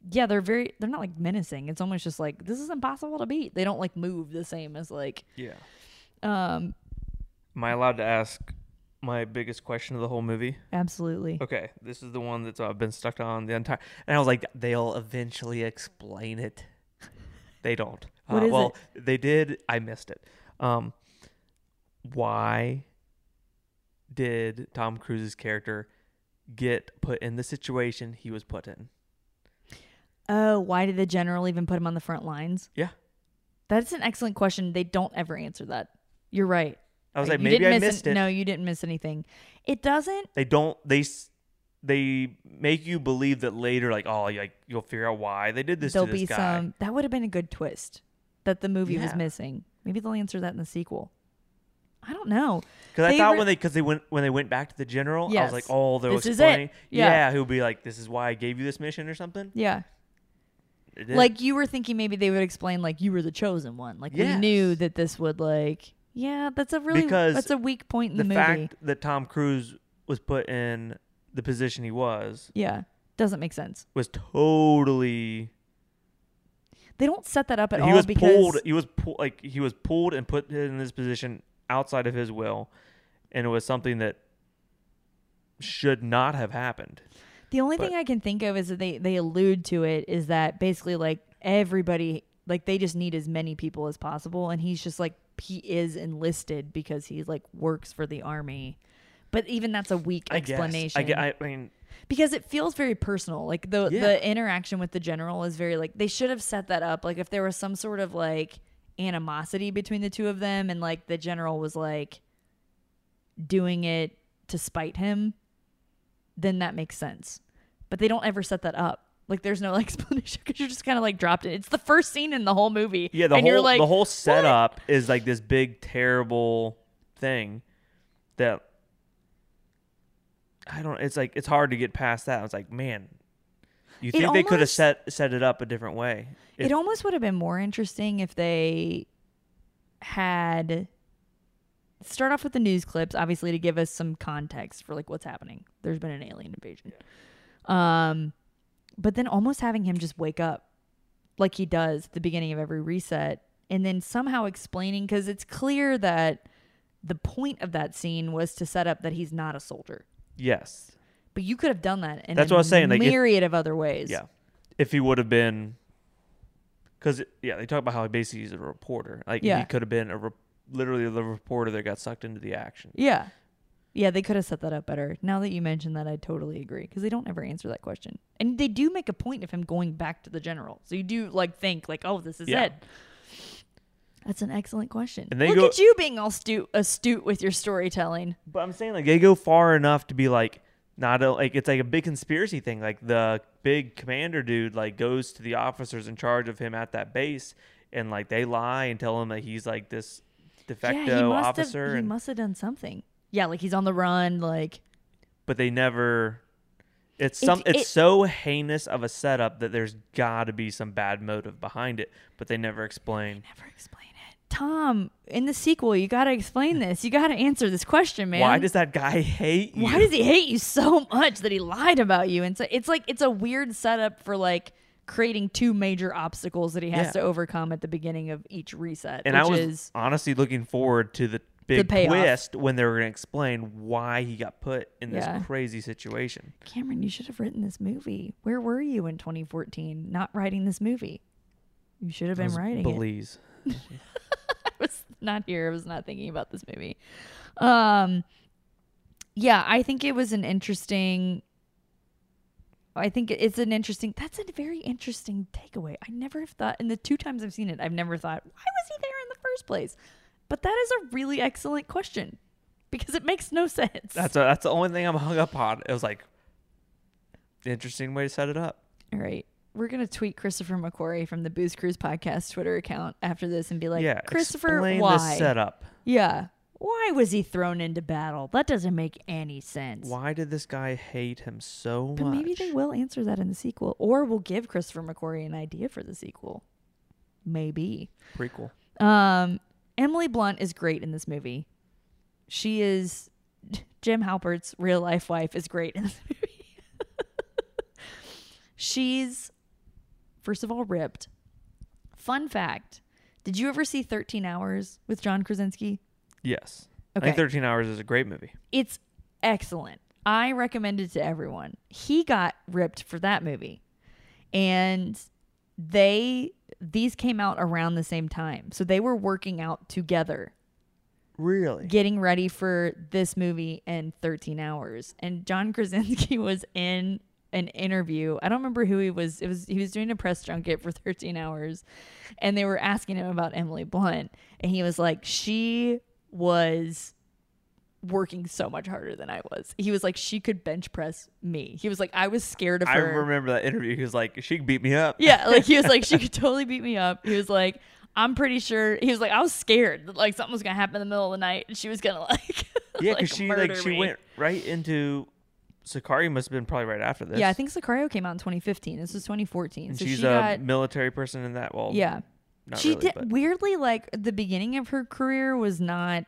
yeah, they're not like menacing. It's almost just like, this is impossible to beat. They don't like move the same as like. Yeah. Am I allowed to ask my biggest question of the whole movie? Absolutely. Okay, this is the one that I've been stuck on the entire... And I was like, they'll eventually explain it. They don't. What is it? They did. I missed it. Why did Tom Cruise's character get put in the situation he was put in? Oh, why did the general even put him on the front lines? Yeah. That's an excellent question. They don't ever answer that. You're right. I was like, maybe I missed it. No, you didn't miss anything. It doesn't. They don't. They make you believe that later, like, oh, like you'll figure out why they did this to this guy. That would have been a good twist that the movie was missing. Maybe they'll answer that in the sequel. I don't know. Because I thought when they went back to the general, I was like, oh, they'll explain. Yeah, he'll be like, this is why I gave you this mission or something. Yeah. Like you were thinking maybe they would explain like you were the chosen one. Like we knew that this would like, that's a weak point in the movie. The fact that Tom Cruise was put in the position he was. Yeah. Doesn't make sense. Was totally. They don't set that up at all. He was pulled and put in this position outside of his will. And it was something that should not have happened. The only thing I can think of is that they allude to it is that basically like everybody, like they just need as many people as possible. And he's just like, he is enlisted because he like works for the army. But even that's a weak explanation. I mean, because it feels very personal. Like the interaction with the general is very like, they should have set that up. Like if there was some sort of like animosity between the two of them and like the general was like doing it to spite him, then that makes sense. But they don't ever set that up. Like, there's no explanation because you're just kind of, like, dropped it. It's the first scene in the whole movie. Yeah, the whole setup is, like, this big, terrible thing that it's, like, it's hard to get past that. I was like, man, you think they could have set it up a different way. It almost would have been more interesting if they had... Start off with the news clips, obviously, to give us some context for, like, what's happening. There's been an alien invasion. Yeah. But then almost having him just wake up like he does at the beginning of every reset and then somehow explaining, because it's clear that the point of that scene was to set up that he's not a soldier. Yes. But you could have done that in myriad of other ways. Yeah. If he would have been... Because, they talk about how basically he's a reporter. Like, he could have been a reporter. Literally the reporter that got sucked into the action. Yeah. Yeah, they could have set that up better. Now that you mentioned that, I totally agree. Because they don't ever answer that question. And they do make a point of him going back to the general. So you do, like, think, like, oh, this is it. That's an excellent question. And Look at you being all astute with your storytelling. But I'm saying, like, they go far enough to be, like, it's like a big conspiracy thing. Like, the big commander dude, like, goes to the officers in charge of him at that base. And, like, they lie and tell him that he's, like, this... de facto officer. He must have done something. Yeah, like he's on the run, like. But they never. It's so heinous of a setup that there's got to be some bad motive behind it, but they never explain. it. Tom, in the sequel, you got to explain this. You got to answer this question, man. Why does that guy hate you? Why does he hate you so much that he lied about you? And so it's like it's a weird setup for like creating two major obstacles that he has to overcome at the beginning of each reset. And I was honestly looking forward to the big twist when they were going to explain why he got put in this crazy situation. Cameron, you should have written this movie. Where were you in 2014 not writing this movie? You should have been writing Belize. It. I was not here. I was not thinking about this movie. I think it was an interesting... that's a very interesting takeaway. I never have thought, and the two times I've seen it, I've never thought, why was he there in the first place? But that is a really excellent question because it makes no sense. That's the only thing I'm hung up on. It was like, interesting way to set it up. All right. We're going to tweet Christopher McQuarrie from the Booze Cruise podcast Twitter account after this and be like, Christopher, why? This setup. Yeah. Why was he thrown into battle? That doesn't make any sense. Why did this guy hate him so much? But maybe they will answer that in the sequel, or we'll give Christopher McQuarrie an idea for the sequel. Maybe. Prequel. Emily Blunt is great in this movie. She is Jim Halpert's real life wife is great in this movie. She's, first of all, ripped. Fun fact. Did you ever see 13 Hours with John Krasinski? Yes. Okay. I think 13 Hours is a great movie. It's excellent. I recommend it to everyone. He got ripped for that movie. And they these came out around the same time. So they were working out together. Really? Getting ready for this movie in 13 hours. And John Krasinski was in an interview. I don't remember who he was. He was doing a press junket for 13 hours. And they were asking him about Emily Blunt. And he was like, she was working so much harder than I was. He was like, she could bench press me. He was like, I was scared of her. I remember that interview. He was like, she could beat me up. Yeah, like he was like, she could totally beat me up. He was like, I'm pretty sure. He was like, I was scared that like something was gonna happen in the middle of the night and she was gonna like yeah, because she went right into Sicario. Must have been probably right after this. Yeah, I think Sicario came out in 2015. This was 2014. And so she's a military person in that. Well, yeah, not she really, did weirdly like the beginning of her career was not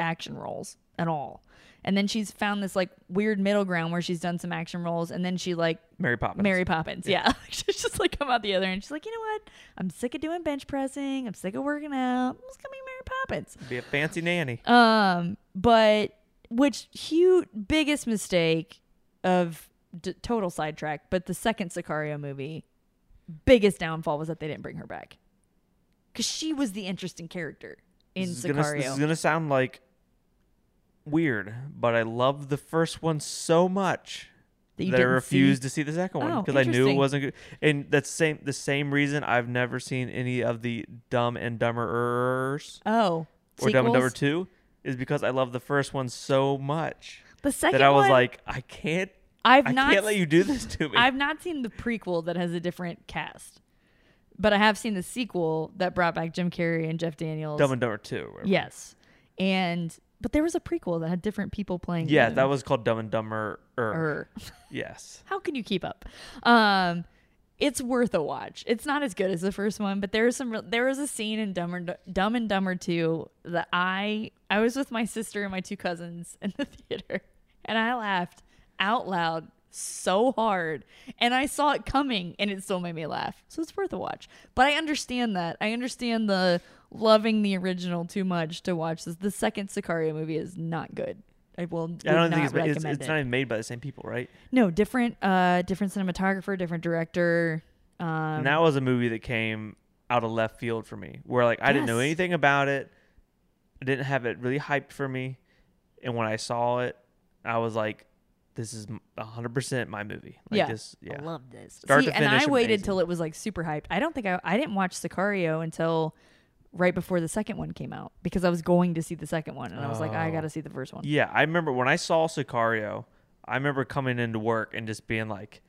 action roles at all, and then she's found this like weird middle ground where she's done some action roles, and then she like Mary Poppins yeah. She's just like come out the other end. She's like, you know what, I'm sick of doing bench pressing, I'm sick of working out, I'm just gonna be Mary Poppins, be a fancy nanny. But which huge biggest mistake of total sidetrack, but the second Sicario movie biggest downfall was that they didn't bring her back because she was the interesting character in Sicario. This is gonna sound like weird, but I loved the first one so much that I refused to see the second one because I knew it wasn't good. And that's the same reason I've never seen any of the Dumb and Dumberers. Oh, or Dumb and Dumber 2 is because I loved the first one so much. The second one, that I was like, I can't let you do this to me. I've not seen the prequel that has a different cast, but I have seen the sequel that brought back Jim Carrey and Jeff Daniels. Dumb and Dumber 2. Yes, But there was a prequel that had different people playing. Yeah, that was called Dumb and Dumber. Yes. How can you keep up? It's worth a watch. It's not as good as the first one, but there was a scene in Dumb and Dumber 2 that I was with my sister and my two cousins in the theater, and I laughed out loud so hard, and I saw it coming, and it still made me laugh. So it's worth a watch. But I understand that. I understand the loving the original too much to watch this. The second Sicario movie is not good. I don't think it's not even made by the same people, right? No, different cinematographer, different director. And that was a movie that came out of left field for me, where like I didn't know anything about it. I didn't have it really hyped for me, and when I saw it, I was like, this is 100% my movie. Like yeah. This, yeah. I love this. Start to finish, I waited till it was like super hyped. I don't think I didn't watch Sicario until right before the second one came out because I was going to see the second one. And I was like, I got to see the first one. Yeah. I remember when I saw Sicario, I remember coming into work and just being like,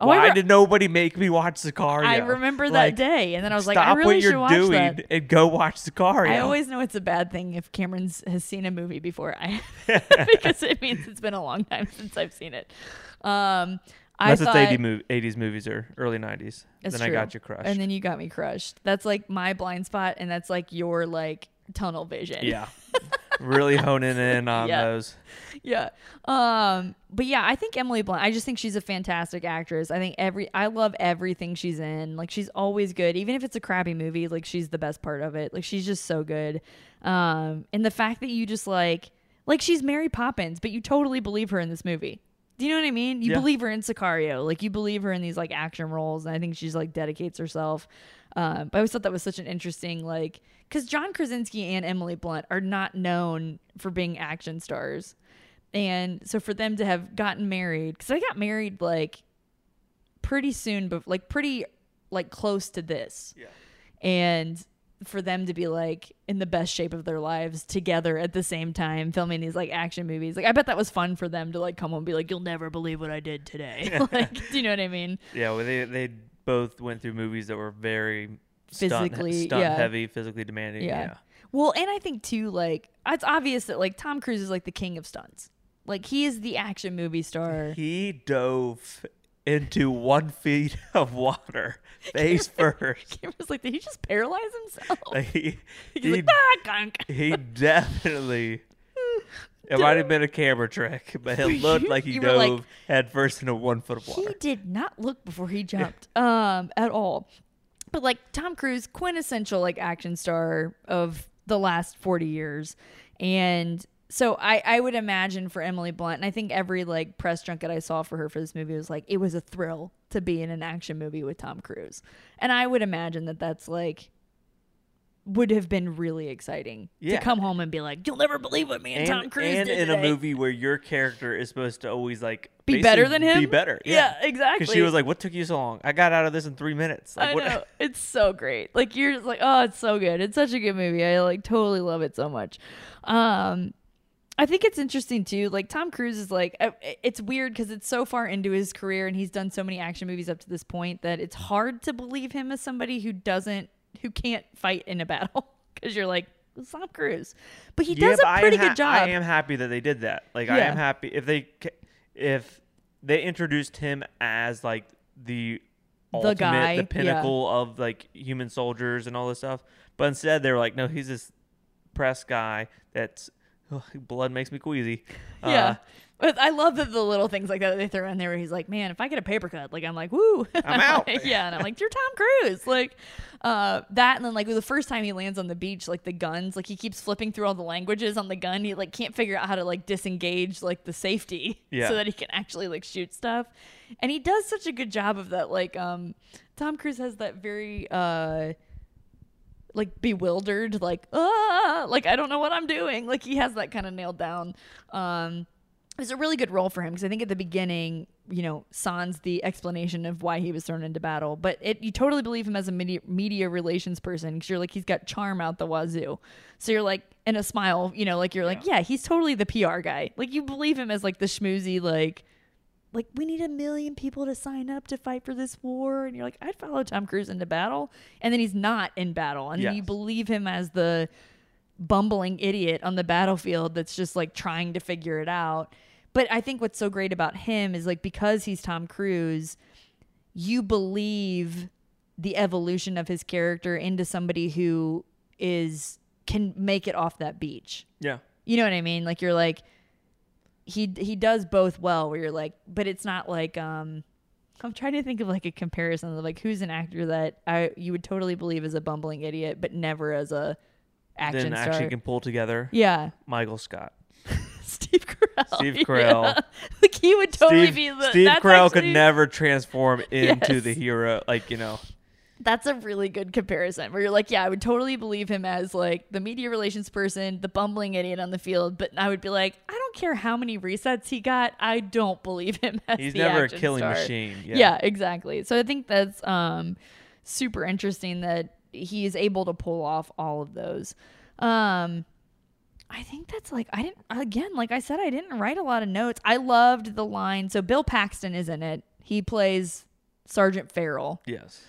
why did nobody make me watch Sicario? I remember that day. And then I was like, I really should watch that. Stop what you're doing and go watch Sicario. I always know it's a bad thing if Cameron has seen a movie before I have because it means it's been a long time since I've seen it. Unless it's 80s movies or early 90s. Then true. I got you crushed. And then you got me crushed. That's like my blind spot and that's like your like tunnel vision. Yeah. Really honing in on those. Yeah. But yeah, I think Emily Blunt, I just think she's a fantastic actress. I think I love everything she's in. Like she's always good. Even if it's a crappy movie, like she's the best part of it. Like she's just so good. And the fact that you just like she's Mary Poppins, but you totally believe her in this movie. Do you know what I mean? You believe her in Sicario. Like, you believe her in these, like, action roles. And I think she's, like, dedicates herself. But I always thought that was such an interesting, like... Because John Krasinski and Emily Blunt are not known for being action stars. And so for them to have gotten married... Because they got married, like, pretty soon... Pretty close to this. Yeah. And for them to be, like, in the best shape of their lives together at the same time, filming these, like, action movies. Like, I bet that was fun for them to, like, come home and be like, you'll never believe what I did today. Like, do you know what I mean? Yeah, well, they both went through movies that were very stunt-heavy, physically demanding. Yeah. Well, and I think, too, like, it's obvious that, like, Tom Cruise is, like, the king of stunts. Like, he is the action movie star. He dove into 1 foot of water, face first. Cameron's like, did he just paralyze himself? Like he definitely. It might have been a camera trick, but it looked like he dove head first into 1 foot of water. He did not look before he jumped, at all. But like Tom Cruise, quintessential like action star of the last 40 years, and. So I would imagine for Emily Blunt, and I think every like press junket I saw for her for this movie was like, it was a thrill. to be in an action movie with Tom Cruise. And I would imagine that that's like would have been really exciting to come home and be like, you'll never believe what me and Tom Cruise did today. And in a movie where your character is supposed to always like be better than him. Be better. Yeah, exactly. Because she was like, what took you so long? I got out of this in 3 minutes. Like, I know. It's so great. Like you're like, oh, it's so good. It's such a good movie. I like totally love it so much. I think it's interesting too. Like Tom Cruise is like, it's weird because it's so far into his career and he's done so many action movies up to this point that it's hard to believe him as somebody who can't fight in a battle because you're like, it's Tom Cruise, but he does a pretty good job. I am happy that they did that. Like I am happy if they introduced him as like the guy, the pinnacle of like human soldiers and all this stuff. But instead they were like, no, he's this press guy that's blood makes me queasy. I love the little things like that they throw in there where he's like, man, if I get a paper cut, like I'm like, woo, I'm out. And I'm like, you're Tom Cruise. Like that. And then like the first time he lands on the beach, like the guns, like he keeps flipping through all the languages on the gun. He like can't figure out how to like disengage like the safety so that he can actually like shoot stuff. And he does such a good job of that. Like Tom Cruise has that very like bewildered, like, like I don't know what I'm doing. Like he has that kind of nailed down. It's a really good role for him because I think at the beginning, you know, sans the explanation of why he was thrown into battle, but you totally believe him as a media relations person because you're like, he's got charm out the wazoo. So you're like, and a smile, you know, like you're like, yeah, he's totally the PR guy. Like you believe him as like the schmoozy, like we need 1 million people to sign up to fight for this war. And you're like, I'd follow Tom Cruise into battle. And then he's not in battle. And then you believe him as the bumbling idiot on the battlefield that's just like trying to figure it out. But I think what's so great about him is like because he's Tom Cruise, you believe the evolution of his character into somebody who can make it off that beach. Yeah. You know what I mean? Like you're like he does both well where you're like, but it's not like I'm trying to think of like a comparison of like who's an actor that you would totally believe is a bumbling idiot but never as a action star. Actually can pull together. Yeah. Michael Scott. Steve Carell. Steve Carell. Yeah. Like he would totally be the... Steve Carell could never transform into the hero. Like, you know. That's a really good comparison where you're like, yeah, I would totally believe him as like the media relations person, the bumbling idiot on the field. But I would be like, I don't care how many resets he got. I don't believe him as He's never a killing star. Machine. Yeah, exactly. So I think that's super interesting that he is able to pull off all of those. I think that's like, I didn't write a lot of notes. I loved the line. So Bill Paxton is in it. He plays Sergeant Farrell. Yes.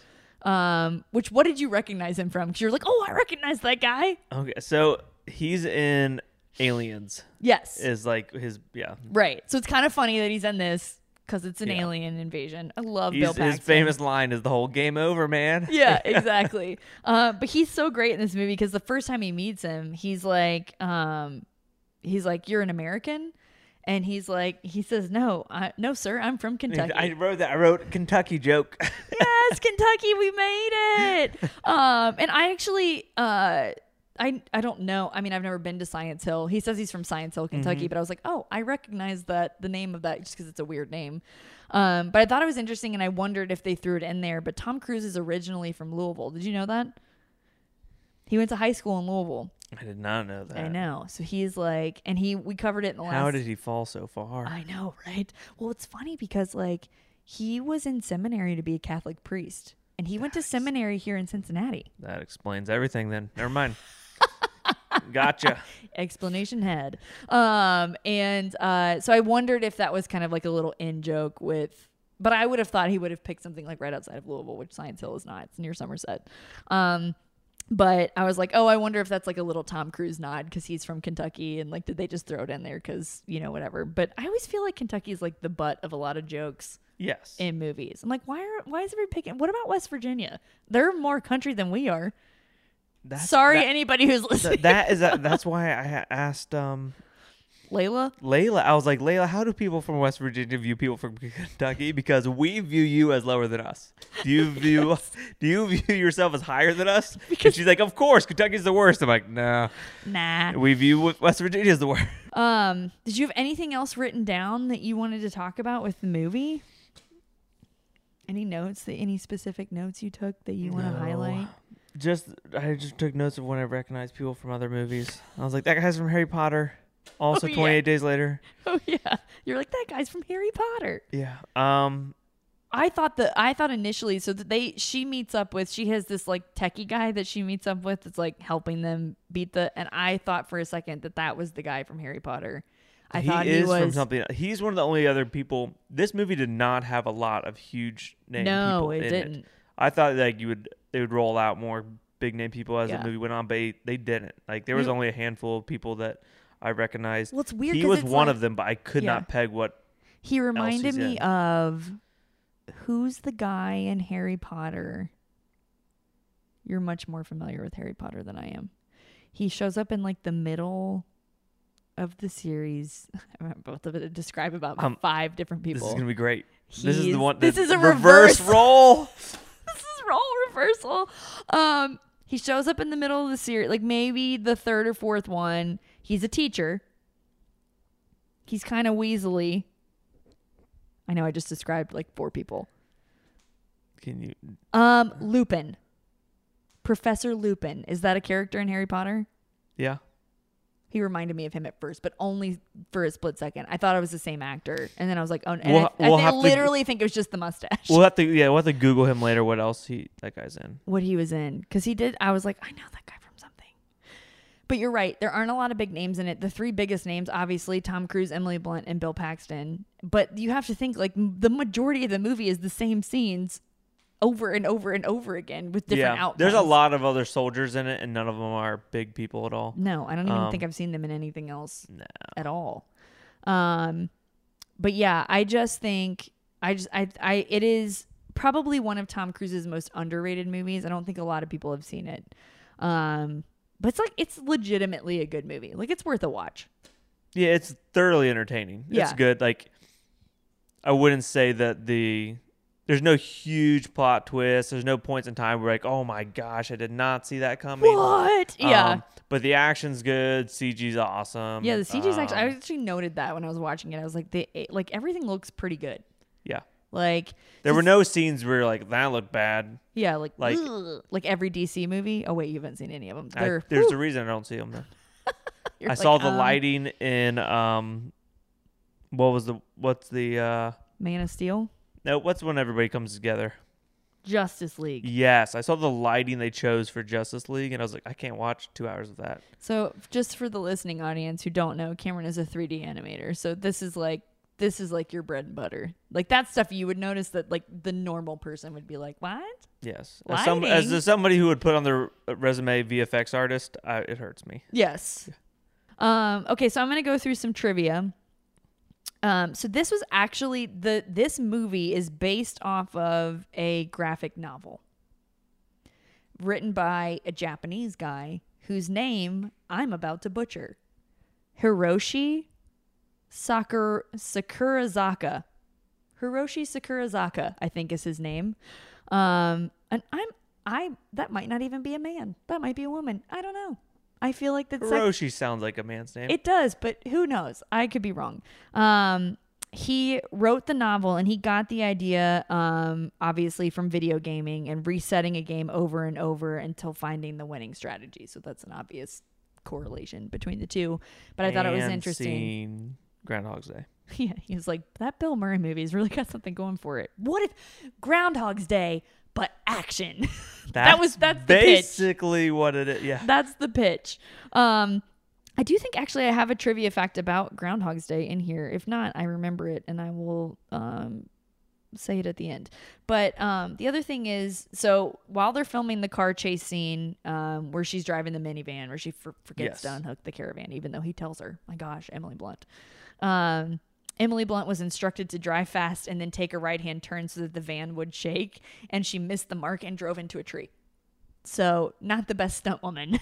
Which, what did you recognize him from? Because you're like, oh, I recognize that guy. Okay. So he's in Aliens. Yes. Is like his, yeah. Right. So it's kind of funny that he's in this because it's an alien invasion. I love Bill Paxton. His famous line is the whole game over, man. Yeah, exactly. But he's so great in this movie because the first time he meets him, he's like, you're an American? And he's like, he says, no, sir, I'm from Kentucky. I wrote Kentucky joke. Yes, Kentucky, we made it. And I actually, I don't know. I mean, I've never been to Science Hill. He says he's from Science Hill, Kentucky, but I was like, oh, I recognize that the name of that just because it's a weird name. But I thought it was interesting, and I wondered if they threw it in there. But Tom Cruise is originally from Louisville. Did you know that? He went to high school in Louisville. I did not know that. I know. So he's like, and we covered it in the last. How did he fall so far? I know, right? Well, it's funny because like he was in seminary to be a Catholic priest, and he went to seminary here in Cincinnati. That explains everything then. Never mind. Gotcha. Explanation had. So I wondered if that was kind of like a little in joke with, but I would have thought he would have picked something like right outside of Louisville, which Science Hill is not. It's near Somerset. But I was like, oh, I wonder if that's like a little Tom Cruise nod because he's from Kentucky and like, did they just throw it in there? Because, you know, whatever. But I always feel like Kentucky is like the butt of a lot of jokes. Yes. In movies. I'm like, why is everybody picking? What about West Virginia? They're more country than we are. Anybody who's listening. That's why I asked Layla. I was like, Layla, how do people from West Virginia view people from Kentucky? Because we view you as lower than us. Do you view yourself as higher than us? Because she's like, of course, Kentucky's the worst. I'm like, no. Nah. We view West Virginia as the worst. Did you have anything else written down that you wanted to talk about with the movie? Any notes? Any specific notes you took that you want to highlight? I just took notes of when I recognized people from other movies. I was like, that guy's from Harry Potter. Also, 28 Days Later. Oh yeah, you're like, that guy's from Harry Potter. Yeah. I thought initially, so that she meets up with, she has this like techie guy that she meets up with that's like helping them beat the, and I thought for a second that was the guy from Harry Potter. He was from something. He's one of the only other people. This movie did not have a lot of huge name people in it. No, it didn't. I thought like they would roll out more big name people as the movie went on, but they didn't. Like there was only a handful of people that I recognized. Well, it's weird. He was one of them, but I could not peg what. He reminded me of, who's the guy in Harry Potter? You're much more familiar with Harry Potter than I am. He shows up in like the middle of the series. I'm about to describe about 5 different people. This is gonna be great. This is the one. This is a reverse role. This is role reversal. He shows up in the middle of the series, like maybe the 3rd or 4th one. He's a teacher. He's kind of weaselly. I know I just described like 4 people. Can you? Lupin. Professor Lupin. Is that a character in Harry Potter? Yeah. He reminded me of him at first, but only for a split second. I thought it was the same actor. And then I was like, oh, and I literally think it was just the mustache. We'll have to Google him later what else that guy's in. What he was in. Because I was like, I know that guy from something. But you're right. There aren't a lot of big names in it. The 3 biggest names, obviously, Tom Cruise, Emily Blunt, and Bill Paxton. But you have to think, like, the majority of the movie is the same scenes over and over and over again with different outcomes. There's a lot of other soldiers in it, and none of them are big people at all. No, I don't even think I've seen them in anything else at all. But yeah, I think it is probably one of Tom Cruise's most underrated movies. I don't think a lot of people have seen it. But it's legitimately a good movie. Like, it's worth a watch. Yeah, it's thoroughly entertaining. Yeah. It's good. Like, I wouldn't say that there's no huge plot twist. There's no points in time where like, oh my gosh, I did not see that coming. What? Yeah. But the action's good. CG's awesome. Yeah, the CG's actually. I actually noted that when I was watching it. I was like, everything looks pretty good. Yeah. Like there were no scenes where like that looked bad. Yeah, like every DC movie. Oh wait, you haven't seen any of them. There's a reason I don't see them. I saw the lighting in what's the Man of Steel. No, what's when everybody comes together? Justice League. Yes, I saw the lighting they chose for Justice League, and I was like, I can't watch 2 hours of that. So, just for the listening audience who don't know, Cameron is a 3D animator. So this is like your bread and butter. Like that stuff you would notice that like the normal person would be like, what? Yes. As somebody who would put on their resume VFX artist, it hurts me. Yes. Yeah. Okay, so I'm gonna go through some trivia. So this was actually this movie is based off of a graphic novel written by a Japanese guy whose name I'm about to butcher. Hiroshi Sakurazaka. Hiroshi Sakurazaka, I think is his name. And that might not even be a man. That might be a woman. I don't know. I feel like that's Hiroshi sounds like a man's name. It does, but who knows? I could be wrong. He wrote the novel and he got the idea, obviously, from video gaming and resetting a game over and over until finding the winning strategy. So that's an obvious correlation between the two. But I thought it was interesting. Seen Groundhog's Day. Yeah, he was like, that Bill Murray movie's really got something going for it. What if Groundhog's Day? But action. That's the pitch. Basically what it is. Yeah. That's the pitch. I do think actually I have a trivia fact about Groundhog's Day in here. If not, I remember it and I will say it at the end. But the other thing is, so while they're filming the car chase scene where she's driving the minivan, where she forgets to unhook the caravan, even though he tells her, my gosh, Emily Blunt. Emily Blunt was instructed to drive fast and then take a right-hand turn so that the van would shake, and she missed the mark and drove into a tree. So, not the best stunt woman.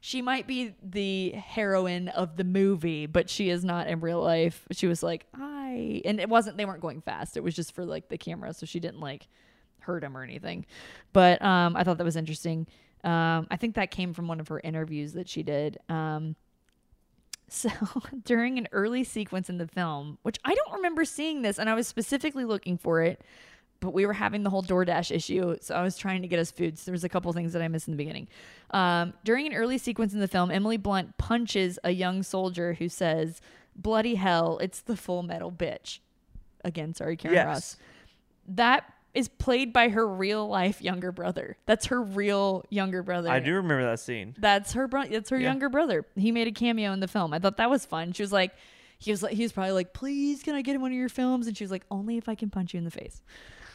She might be the heroine of the movie, but she is not in real life. She was like, "Hi," and they weren't going fast. It was just for like the camera, so she didn't like hurt him or anything. But I thought that was interesting. I think that came from one of her interviews that she did. So during an early sequence in the film, which I don't remember seeing this, and I was specifically looking for it, but we were having the whole DoorDash issue, so I was trying to get us food. So there was a couple things that I missed in the beginning. During an early sequence in the film, Emily Blunt punches a young soldier who says, "Bloody hell, it's the Full Metal Bitch." Again, sorry, Karen Ross. That is played by her real life younger brother. That's her real younger brother. I do remember that scene. That's her brother. That's her younger brother. He made a cameo in the film. I thought that was fun. She was like, he was probably like, "Please, can I get in one of your films?" And she was like, "Only if I can punch you in the face,"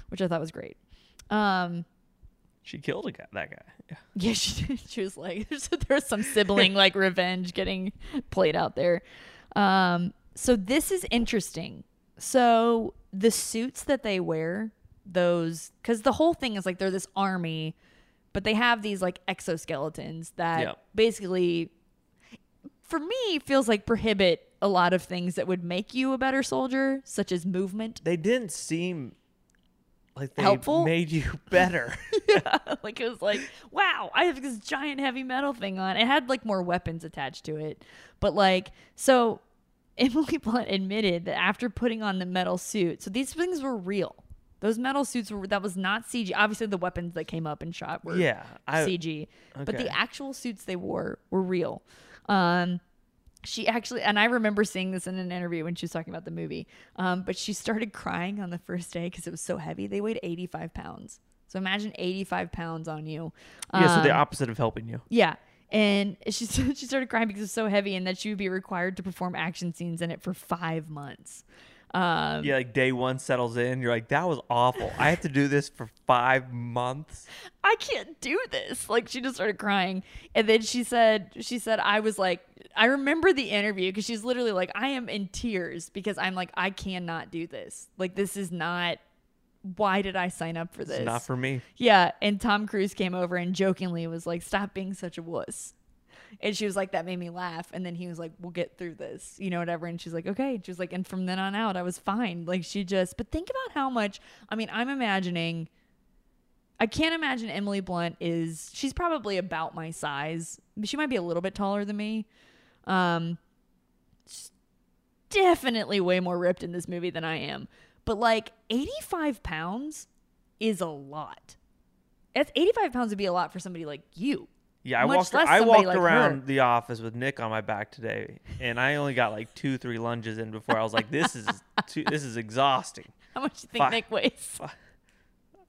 which I thought was great. She killed that guy. Yeah, she did. She was like, there's some sibling like revenge getting played out there. So this is interesting. So the suits that they wear, those, because the whole thing is like they're this army, but they have these like exoskeletons that basically, for me, feels like prohibit a lot of things that would make you a better soldier, such as movement. They didn't seem like they helpful? Made you better. Like it was like, wow, I have this giant heavy metal thing on. It had like more weapons attached to it, but like so. Emily Blunt admitted that after putting on the metal suit, so these things were real. Those metal suits that was not CG. Obviously, the weapons that came up and shot were CG, but the actual suits they wore were real. She actually, and I remember seeing this in an interview when she was talking about the movie. But she started crying on the first day because it was so heavy. They weighed 85 pounds. So imagine 85 pounds on you. So the opposite of helping you. Yeah. And she started crying because it was so heavy, and that she would be required to perform action scenes in it for 5 months. Like day one settles in, you're like, that was awful. I have to do this for 5 months. I can't do this. Like, she just started crying. And then she said, I was like, I remember the interview because she's literally like, I am in tears because I'm like, I cannot do this. Like, this is not. Why did I sign up for this? It's not for me. Yeah. And Tom Cruise came over and jokingly was like, stop being such a wuss. And she was like, that made me laugh. And then he was like, we'll get through this, you know, whatever. And she's like, okay. And she was like, and from then on out, I was fine. Like, she just, but think about how much, I mean, I can't imagine Emily Blunt she's probably about my size. She might be a little bit taller than me. Definitely way more ripped in this movie than I am. But like 85 pounds is a lot. 85 pounds would be a lot for somebody like you. Yeah, I walked like around the office with Nick on my back today, and I only got like 2-3 lunges in before I was like, this is exhausting. How much do you think Nick weighs?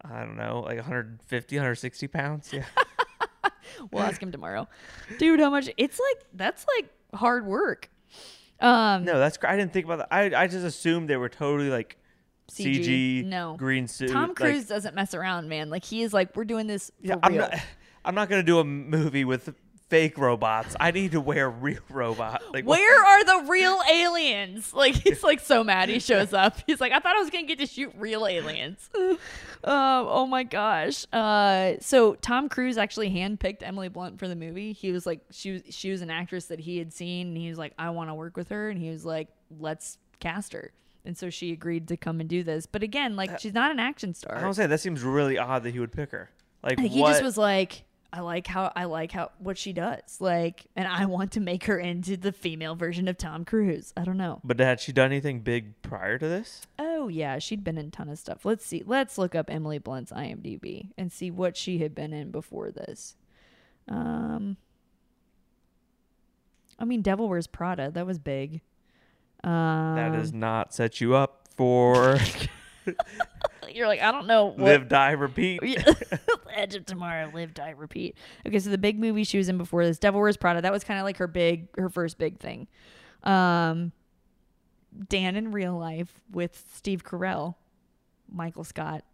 I don't know, like 150, 160 pounds. Yeah. We'll ask him tomorrow. Dude, how much? It's like, that's like hard work. No, that's, I didn't think about that. I just assumed they were totally like, CG, no green suit. Tom Cruise doesn't mess around, man. Like, he is like, we're doing this for real. I'm not gonna do a movie with fake robots. I need to wear real robots. Like, where are the real aliens? Like, he's like so mad he shows up. He's like, I thought I was gonna get to shoot real aliens. Oh my gosh. So Tom Cruise actually handpicked Emily Blunt for the movie. He was like, she was an actress that he had seen, and he was like, I want to work with her, and he was like, let's cast her. And so she agreed to come and do this. But again, like, she's not an action star. I don't say that seems really odd that he would pick her. Like, he just was like, I like what she does. Like, and I want to make her into the female version of Tom Cruise. I don't know. But had she done anything big prior to this? Oh yeah, she'd been in a ton of stuff. Let's see. Let's look up Emily Blunt's IMDb and see what she had been in before this. I mean, Devil Wears Prada. That was big. That does not set you up for. You're like, I don't know. Live, die, repeat. Edge of Tomorrow, live, die, repeat. Okay, so the big movie she was in before this, Devil Wears Prada, that was kind of like her first big thing. Dan in Real Life with Steve Carell, Michael Scott.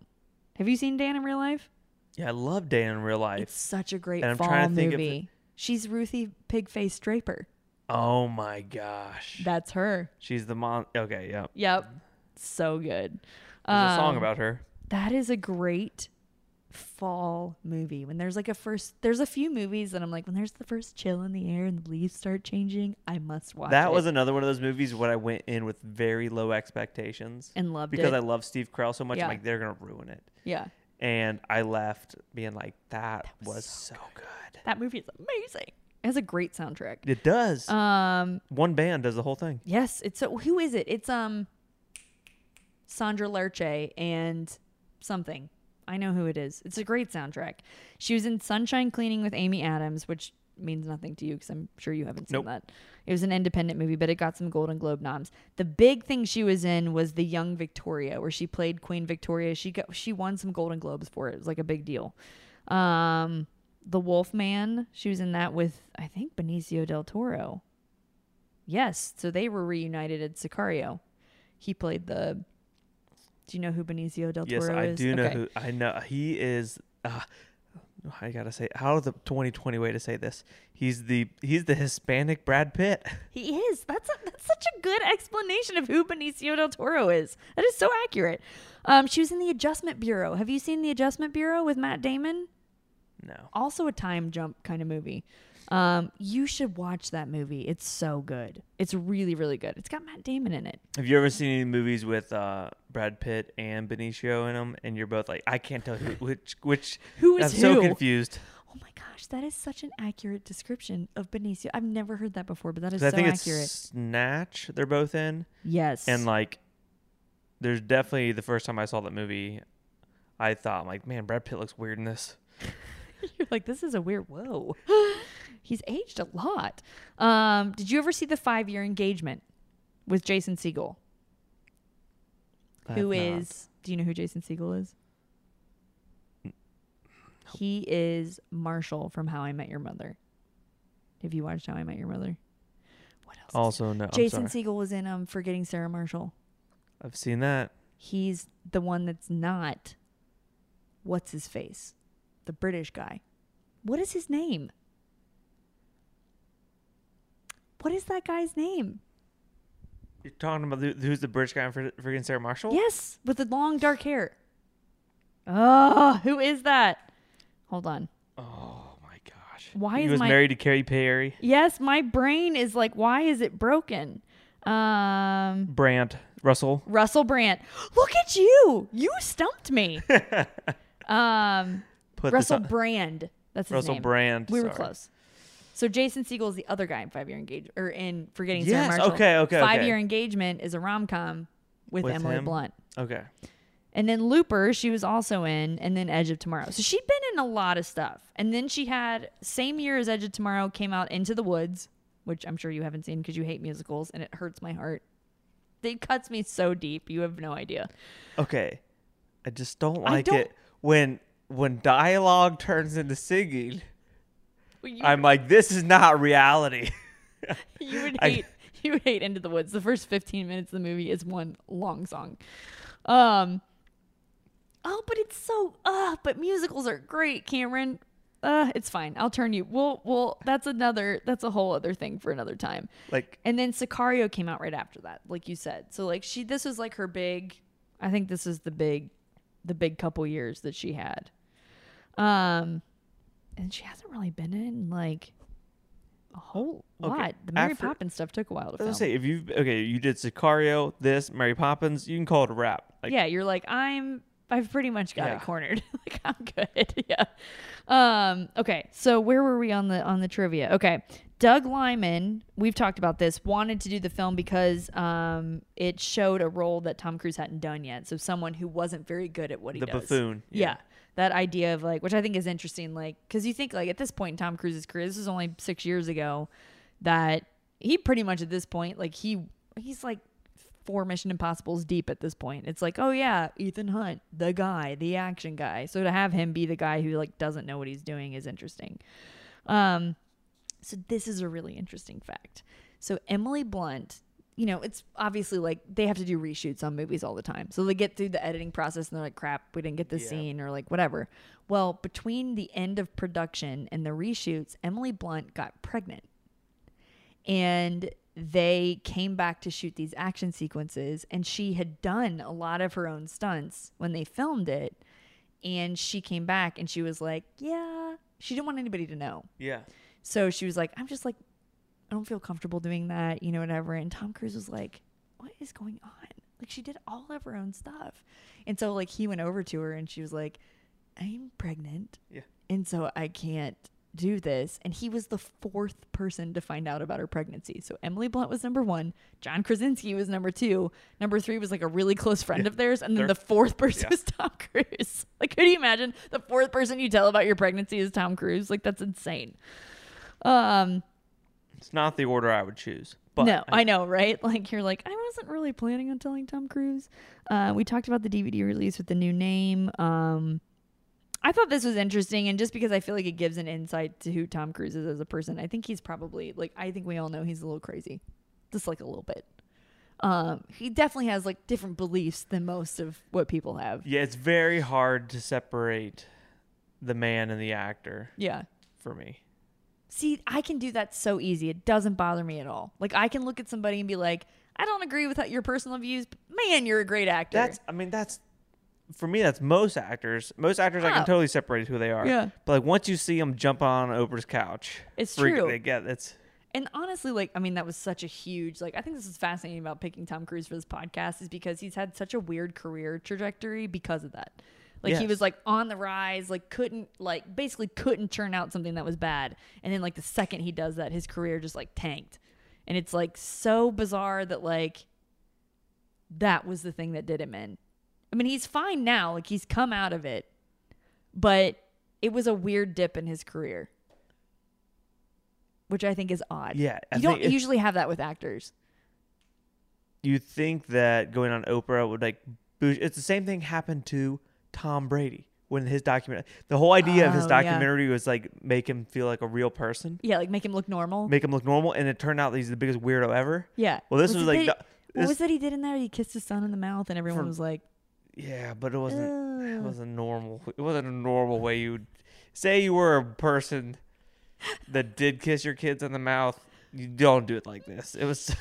Have you seen Dan in Real Life? Yeah, I love Dan in Real Life. It's such a great fall movie. She's Ruthie Pigface Draper. Oh my gosh, that's her. She's the mom. Okay, yeah. Yep, so good. There's a song about her. That is a great fall movie. When there's like there's a few movies that I'm like, when there's the first chill in the air and the leaves start changing, I must watch. That was another one of those movies where I went in with very low expectations and loved because I love Steve Carell so much. Yeah. I'm like, they're gonna ruin it. Yeah. And I left being like, that was so good. That movie is amazing. It has a great soundtrack. It does. One band does the whole thing. Yes. Who is it? It's Sandra Lerche and something. I know who it is. It's a great soundtrack. She was in Sunshine Cleaning with Amy Adams, which means nothing to you because I'm sure you haven't seen that. It was an independent movie, but it got some Golden Globe noms. The big thing she was in was The Young Victoria, where she played Queen Victoria. She won some Golden Globes for it. It was like a big deal. The Wolf Man, she was in that with, I think, Benicio del Toro. Yes, so they were reunited at Sicario. He played the... Do you know who Benicio del Toro is? Yes, I do know who... I know. He is... I gotta say, how is the 2020 way to say this? He's the Hispanic Brad Pitt. He is. That's such a good explanation of who Benicio del Toro is. That is so accurate. She was in The Adjustment Bureau. Have you seen The Adjustment Bureau with Matt Damon? No. Also a time jump kind of movie. You should watch that movie. It's so good. It's really, really good. It's got Matt Damon in it. Have you ever seen any movies with Brad Pitt and Benicio in them, and you're both like, I can't tell which who is who? I'm so confused. Oh my gosh, that is such an accurate description of Benicio. I've never heard that before, but that is so accurate. I think it's Snatch they're both in. Yes. And like, there's definitely, the first time I saw that movie, I thought, like, man, Brad Pitt looks weird in this. You're like, this is a weird, whoa. He's aged a lot. Did you ever see The 5-Year Engagement with Jason Segel? Do you know who Jason Segel is? Nope. He is Marshall from How I Met Your Mother. Have you watched How I Met Your Mother? What else? Also, no. Jason Segel was in Forgetting Sarah Marshall. I've seen that. He's the one that's not, what's his face? The British guy. What is his name? What is that guy's name? You're talking about who's the British guy in Forgetting Sarah Marshall? Yes, with the long dark hair. Oh, who is that? Hold on. Oh my gosh. He was married to Carrie Perry. Yes, my brain is like, why is it broken? Brandt. Russell Brandt. Look at you. You stumped me. Russell Brand. That's his name. Russell Brand. We were close. So Jason Segel is the other guy in 5-Year Engagement, or in Forgetting Sarah Marshall. Okay. 5-Year Engagement is a rom-com with Emily Blunt. Okay. And then Looper, she was also in, and then Edge of Tomorrow. So she'd been in a lot of stuff. And then she had, same year as Edge of Tomorrow, came out Into the Woods, which I'm sure you haven't seen because you hate musicals, and it hurts my heart. It cuts me so deep. You have no idea. Okay. I just don't like it when dialogue turns into singing. I'm like, this is not reality. You would hate Into the Woods. The first 15 minutes of the movie is one long song. But it's so but musicals are great, Cameron. It's fine. I'll turn you. We'll that's a whole other thing for another time. And then Sicario came out right after that, like you said. So like this was like her big, I think this is the big couple years that she had. And she hasn't really been in like a whole lot. The Mary Poppins stuff took a while to film. I was gonna say, you did Sicario, this, Mary Poppins, you can call it a wrap. You're like, I've pretty much got it cornered. Like, I'm good. Yeah. Okay. So where were we on the trivia? Okay. Doug Liman, we've talked about this, wanted to do the film because it showed a role that Tom Cruise hadn't done yet. So someone who wasn't very good at what he does. The buffoon. Yeah. That idea of like, which I think is interesting, like, because you think like at this point in Tom Cruise's career, this is only 6 years ago, that he pretty much at this point, like he's like 4 Mission Impossibles deep at this point. It's like, oh yeah, Ethan Hunt, the guy, the action guy. So to have him be the guy who like doesn't know what he's doing is interesting. So this is a really interesting fact. So Emily Blunt, you know, it's obviously like they have to do reshoots on movies all the time. So they get through the editing process and they're like, crap, we didn't get this scene or like whatever. Well, between the end of production and the reshoots, Emily Blunt got pregnant. And they came back to shoot these action sequences, and she had done a lot of her own stunts when they filmed it. And she came back and she was like, she didn't want anybody to know. Yeah. So she was like, I'm just like, I don't feel comfortable doing that, you know, whatever. And Tom Cruise was like, what is going on? Like, she did all of her own stuff. And so like he went over to her and she was like, I'm pregnant. Yeah. And so I can't do this. And he was the fourth person to find out about her pregnancy. So Emily Blunt was number one. John Krasinski was number two. Number three was like a really close friend of theirs. And then the fourth person is Tom Cruise. Like, could you imagine the fourth person you tell about your pregnancy is Tom Cruise? Like, that's insane. It's not the order I would choose. But no, I know, right? Like, you're like, I wasn't really planning on telling Tom Cruise. We talked about the DVD release with the new name. I thought this was interesting, and just because I feel like it gives an insight to who Tom Cruise is as a person. I think he's probably, like, I think we all know he's a little crazy. Just, like, a little bit. He definitely has, like, different beliefs than most of what people have. Yeah, it's very hard to separate the man and the actor. Yeah. For me. See, I can do that so easy. It doesn't bother me at all. Like, I can look at somebody and be like, I don't agree with your personal views, but man, you're a great actor. That's for me, that's most actors. Most actors, I can totally separate who they are. Yeah. But, like, once you see them jump on Oprah's couch. It's true. They get it. And honestly, like, I mean, that was such a huge, like, I think this is fascinating about picking Tom Cruise for this podcast is because he's had such a weird career trajectory because of that. Like, yes. He was, like, on the rise, like, basically couldn't churn out something that was bad. And then, like, the second he does that, his career just, like, tanked. And it's, like, so bizarre that, like, that was the thing that did him in. I mean, he's fine now. Like, he's come out of it. But it was a weird dip in his career, which I think is odd. Yeah. You don't usually have that with actors. You think that going on Oprah would, like, boost. It's the same thing happened to Tom Brady when his documentary, the whole idea of his documentary was like make him feel like a real person. Yeah, like make him look normal, and it turned out that he's the biggest weirdo ever. Yeah. Well, this was like what was that he did in there? He kissed his son in the mouth, and everyone was like, "Yeah," but it wasn't. It wasn't normal. It wasn't a normal way you would say you were a person that did kiss your kids in the mouth. You don't do it like this. It was.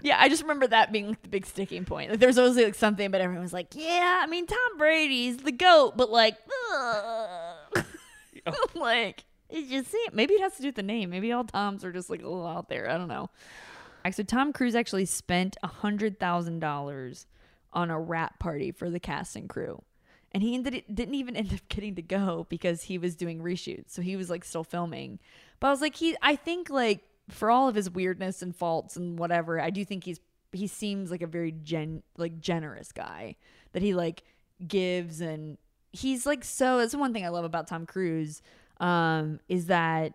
Yeah, I just remember that being the big sticking point. Like, there was always like something, but everyone was like, "Yeah, I mean, Tom Brady's the GOAT," but like, like it just seemed, maybe it has to do with the name. Maybe all Toms are just like a little out there. I don't know. So Tom Cruise actually spent $100,000 on a wrap party for the cast and crew, and he didn't even end up getting to go because he was doing reshoots. So he was like still filming, but I was like, I think like. For all of his weirdness and faults and whatever, I do think he seems like a very generous guy that he like gives, and he's like so. That's one thing I love about Tom Cruise, is that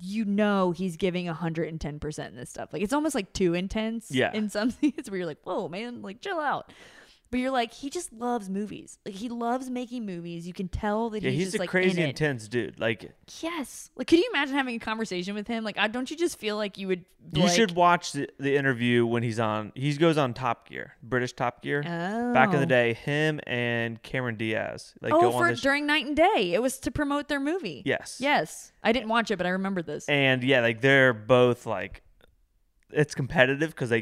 he's giving 110% in this stuff. Like it's almost like too intense. Yeah. In some scenes where you're like, whoa, man, like chill out. But you're like, he just loves movies. Like he loves making movies. You can tell that he's just like in it. Yeah, he's a crazy intense dude. Like yes. Like could you imagine having a conversation with him? Like don't you just feel like you would like, you should watch the interview when he's on. He goes on Top Gear, British Top Gear. Oh. Back in the day, him and Cameron Diaz during Night and Day. It was to promote their movie. Yes. Yes. I didn't watch it, but I remember this. And yeah, like they're both like it's competitive because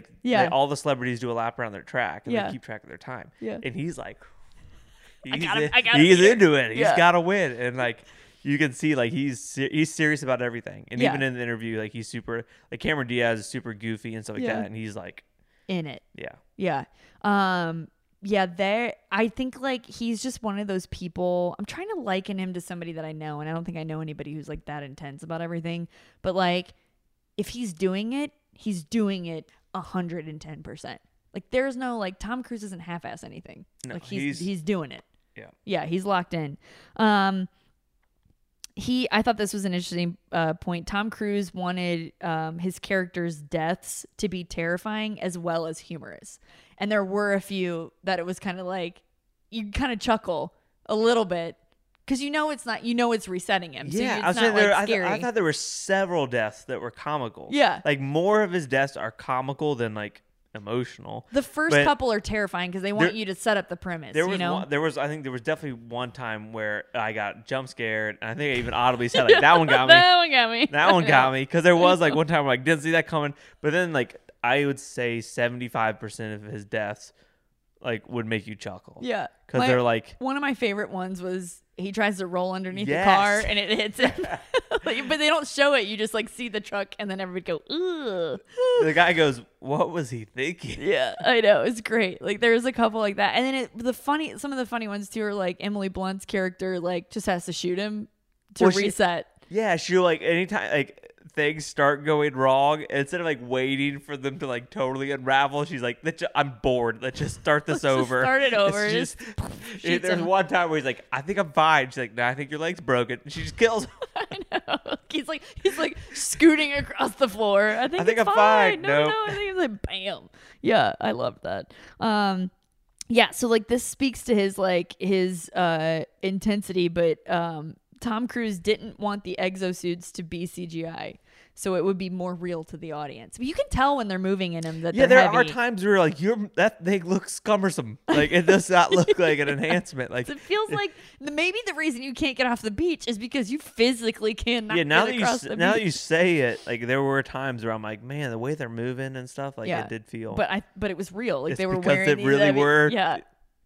all the celebrities do a lap around their track and they keep track of their time. Yeah. And he's like, he's into it. He's got to win. And like, you can see like he's serious about everything. And even in the interview, like he's super, like Cameron Diaz is super goofy and stuff like that. And he's like in it. Yeah. Yeah. I think like he's just one of those people. I'm trying to liken him to somebody that I know. And I don't think I know anybody who's like that intense about everything, but like if he's doing it, he's doing it 110%. Like there's no like Tom Cruise doesn't half-ass anything. No, like he's doing it. Yeah. Yeah, he's locked in. I thought this was an interesting point. Tom Cruise wanted his character's deaths to be terrifying as well as humorous. And there were a few that it was kind of like you kind of chuckle a little bit. Because it's resetting him. Yeah, so it's not like scary. I thought there were several deaths that were comical. Yeah. Like more of his deaths are comical than like emotional. The first couple are terrifying because they want you to set up the premise. I think there was definitely one time where I got jump scared. And I think I even audibly said like, that one got me. That one got me. Because there was like one time where I didn't see that coming. But then like I would say 75% of his deaths like would make you chuckle. Yeah. Because they're like. One of my favorite ones was. He tries to roll underneath the car and it hits him. But they don't show it. You just like see the truck and then everybody go, ugh. The guy goes, what was he thinking? Yeah, I know. It's great. Like there's a couple like that. And then some of the funny ones too are like Emily Blunt's character like just has to shoot him to reset. Yeah, she like anytime like things start going wrong, instead of like waiting for them to like totally unravel, she's like, I'm bored. Let's just start this over. Start it over. Just there's one time where he's like, I think I'm fine. She's like, no, I think your leg's broken. And she just kills him. I know. He's like scooting across the floor. I think I'm fine. No, I think it's like bam. Yeah, I love that. Yeah, so like this speaks to his intensity, but Tom Cruise didn't want the exosuits to be CGI, so it would be more real to the audience. But you can tell when they're moving in them that they're heavy. Are times where you're like, that thing looks cumbersome. Like, it does not look like an enhancement. Like, it feels like maybe the reason you can't get off the beach is because you physically cannot get across the beach. Now that you say it, like, there were times where I'm like, man, the way they're moving and stuff, like, it did feel. But it was real. Like, they were wearing these. Because they really were. Yeah.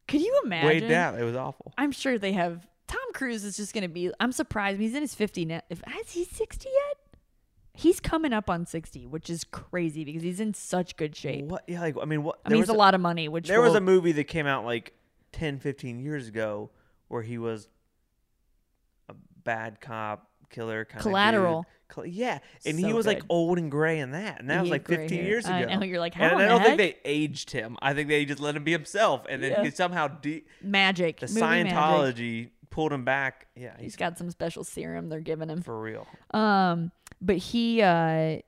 Could you imagine? Way down. It was awful. I'm sure they have. Tom Cruise is just going to be, I'm surprised. He's in his 50s now. Is he 60 yet? He's coming up on 60, which is crazy because he's in such good shape. What? Yeah, like, I mean, what? I mean, it's a lot of money. Which there was a movie that came out like 10, 15 years ago where he was a bad cop, killer kind of Collateral. Dude. Yeah, and so he was like old and gray in that, and that was like 15 years ago. I know, you're like, how? And I don't think they aged him. I think they just let him be himself, and then he somehow magic. The movie Scientology magic. Pulled him back. Yeah, he's got some special serum they're giving him for real. But he, I'm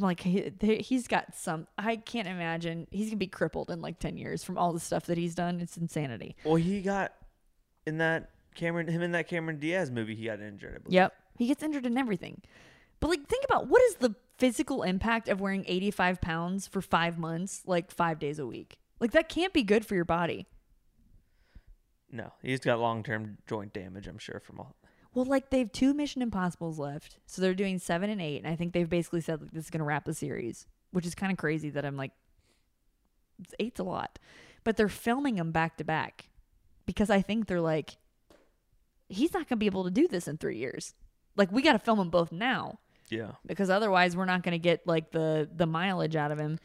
like, he's got some. I can't imagine he's gonna be crippled in like 10 years from all the stuff that he's done. It's insanity. Well, he got in that Cameron Diaz movie. He got injured. I believe. Yep, he gets injured in everything. But like, think about what is the physical impact of wearing 85 pounds for 5 months, like 5 days a week. Like that can't be good for your body. No, he's got long-term joint damage, I'm sure, from all. Well, like, they've 2 Mission Impossibles left, so they're doing 7 and 8, and I think they've basically said, like, this is going to wrap the series, which is kind of crazy that I'm like, 8's a lot. But they're filming them back-to-back because I think they're like, he's not going to be able to do this in 3 years. Like, we got to film them both now. Yeah. Because otherwise, we're not going to get, like, the mileage out of him.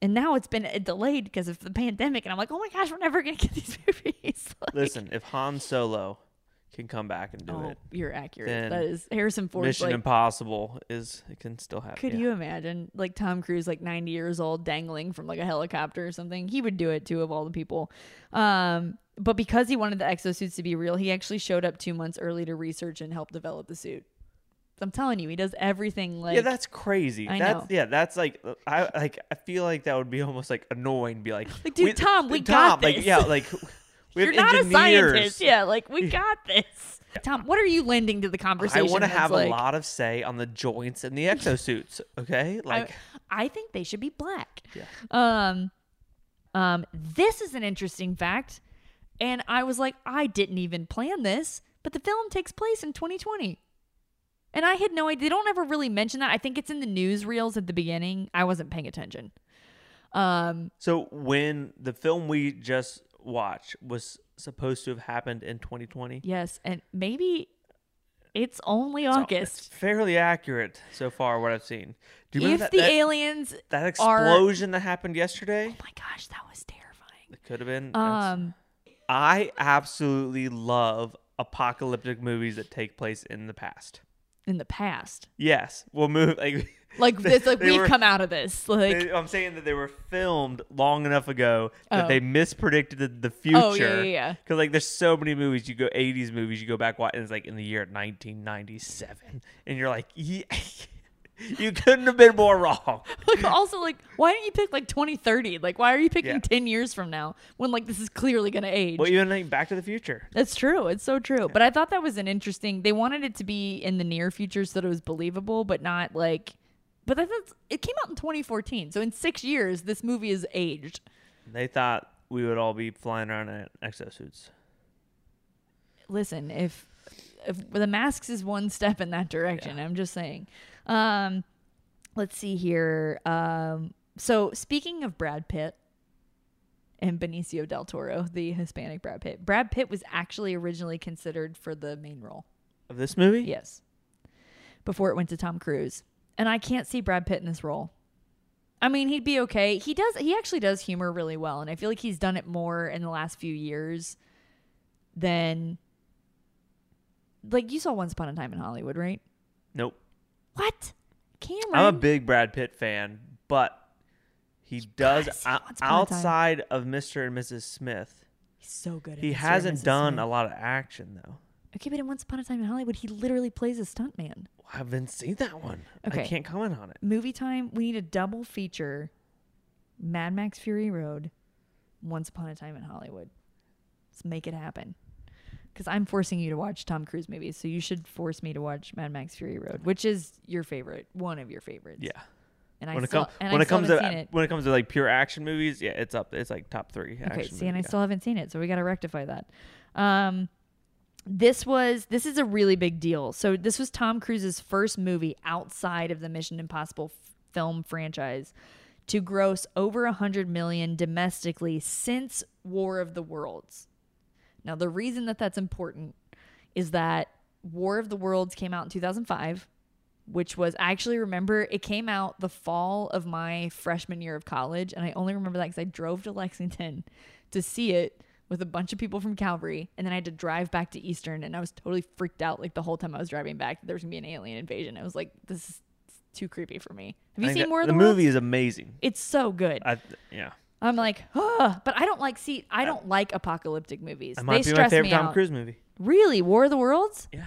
And now it's been delayed because of the pandemic, and I'm like, oh my gosh, we're never gonna get these movies. Like, listen, if Han Solo can come back and do it, you're accurate. That is Harrison Ford. Mission Impossible can still happen. Could you imagine like Tom Cruise, like 90 years old, dangling from like a helicopter or something? He would do it too, of all the people. But because he wanted the exosuits to be real, he actually showed up 2 months early to research and help develop the suit. I'm telling you, he does everything like. Yeah, that's crazy. I know. Yeah, that's like I feel like that would be almost like annoying. Be like, dude, Tom, we got this. Like, yeah, like we have engineers. You're not a scientist. Yeah, like we got this. Tom, what are you lending to the conversation? I want to have a lot of say on the joints and the exosuits. Okay, like I think they should be black. Yeah. This is an interesting fact, and I was like, I didn't even plan this, but the film takes place in 2020. And I had no idea. They don't ever really mention that. I think it's in the newsreels at the beginning. I wasn't paying attention. So when the film we just watched was supposed to have happened in 2020? Yes. And maybe it's only August. It's fairly accurate so far, what I've seen. Do you remember that aliens... That explosion that happened yesterday? Oh my gosh, that was terrifying. It could have been. I absolutely love apocalyptic movies that take place in the past. In the past, yes, we'll move like this. Like we've come out of this. Like I'm saying that they were filmed long enough ago that they mispredicted the future. Oh yeah. Because like there's so many movies. You go 80s movies. You go back and it's like in the year 1997, and you're like, yeah, you couldn't have been more wrong. Like also like why didn't you pick like 2030? Like why are you picking 10 years from now when like this is clearly gonna age? Well, even like Back to the Future. That's true. It's so true. Yeah. But I thought that was an interesting. They wanted it to be in the near future so that it was believable, but not like. But I thought it came out in 2014, so in 6 years this movie is aged. They thought we would all be flying around in exosuits. Listen, if the masks is one step in that direction, I'm just saying. Let's see here. So speaking of Brad Pitt and Benicio del Toro, the Hispanic Brad Pitt was actually originally considered for the main role of this movie. Yes. Before it went to Tom Cruise. And I can't see Brad Pitt in this role. I mean, he'd be okay. He actually does humor really well. And I feel like he's done it more in the last few years than Like, you saw Once Upon a Time in Hollywood, right? Nope. What? Cameron? I'm a big Brad Pitt fan, but he does outside of Mr. and Mrs. Smith. He's so good. He hasn't done a lot of action though. Okay, but in Once Upon a Time in Hollywood, he literally plays a stuntman. I haven't seen that one. Okay. I can't comment on it. Movie time. We need a double feature: Mad Max Fury Road, Once Upon a Time in Hollywood. Let's make it happen. Because I'm forcing you to watch Tom Cruise movies, so you should force me to watch Mad Max Fury Road, which is your favorite, one of your favorites. Yeah. And when it comes to like pure action movies, yeah, it's up. It's like top three. Okay. See, and I still haven't seen it, so we got to rectify that. This is a really big deal. So this was Tom Cruise's first movie outside of the Mission Impossible film franchise to gross over $100 million domestically since War of the Worlds. Now, the reason that that's important is that War of the Worlds came out in 2005, which was, I actually remember it came out the fall of my freshman year of college. And I only remember that because I drove to Lexington to see it with a bunch of people from Calvary, and then I had to drive back to Eastern, and I was totally freaked out like the whole time I was driving back. There was going to be an alien invasion. I was like, this is too creepy for me. Have you seen War of the Worlds? The movie is amazing. It's so good. Yeah. I'm like, oh, but I don't like apocalyptic movies. That might be my favorite Tom Cruise movie. Really? War of the Worlds? Yeah.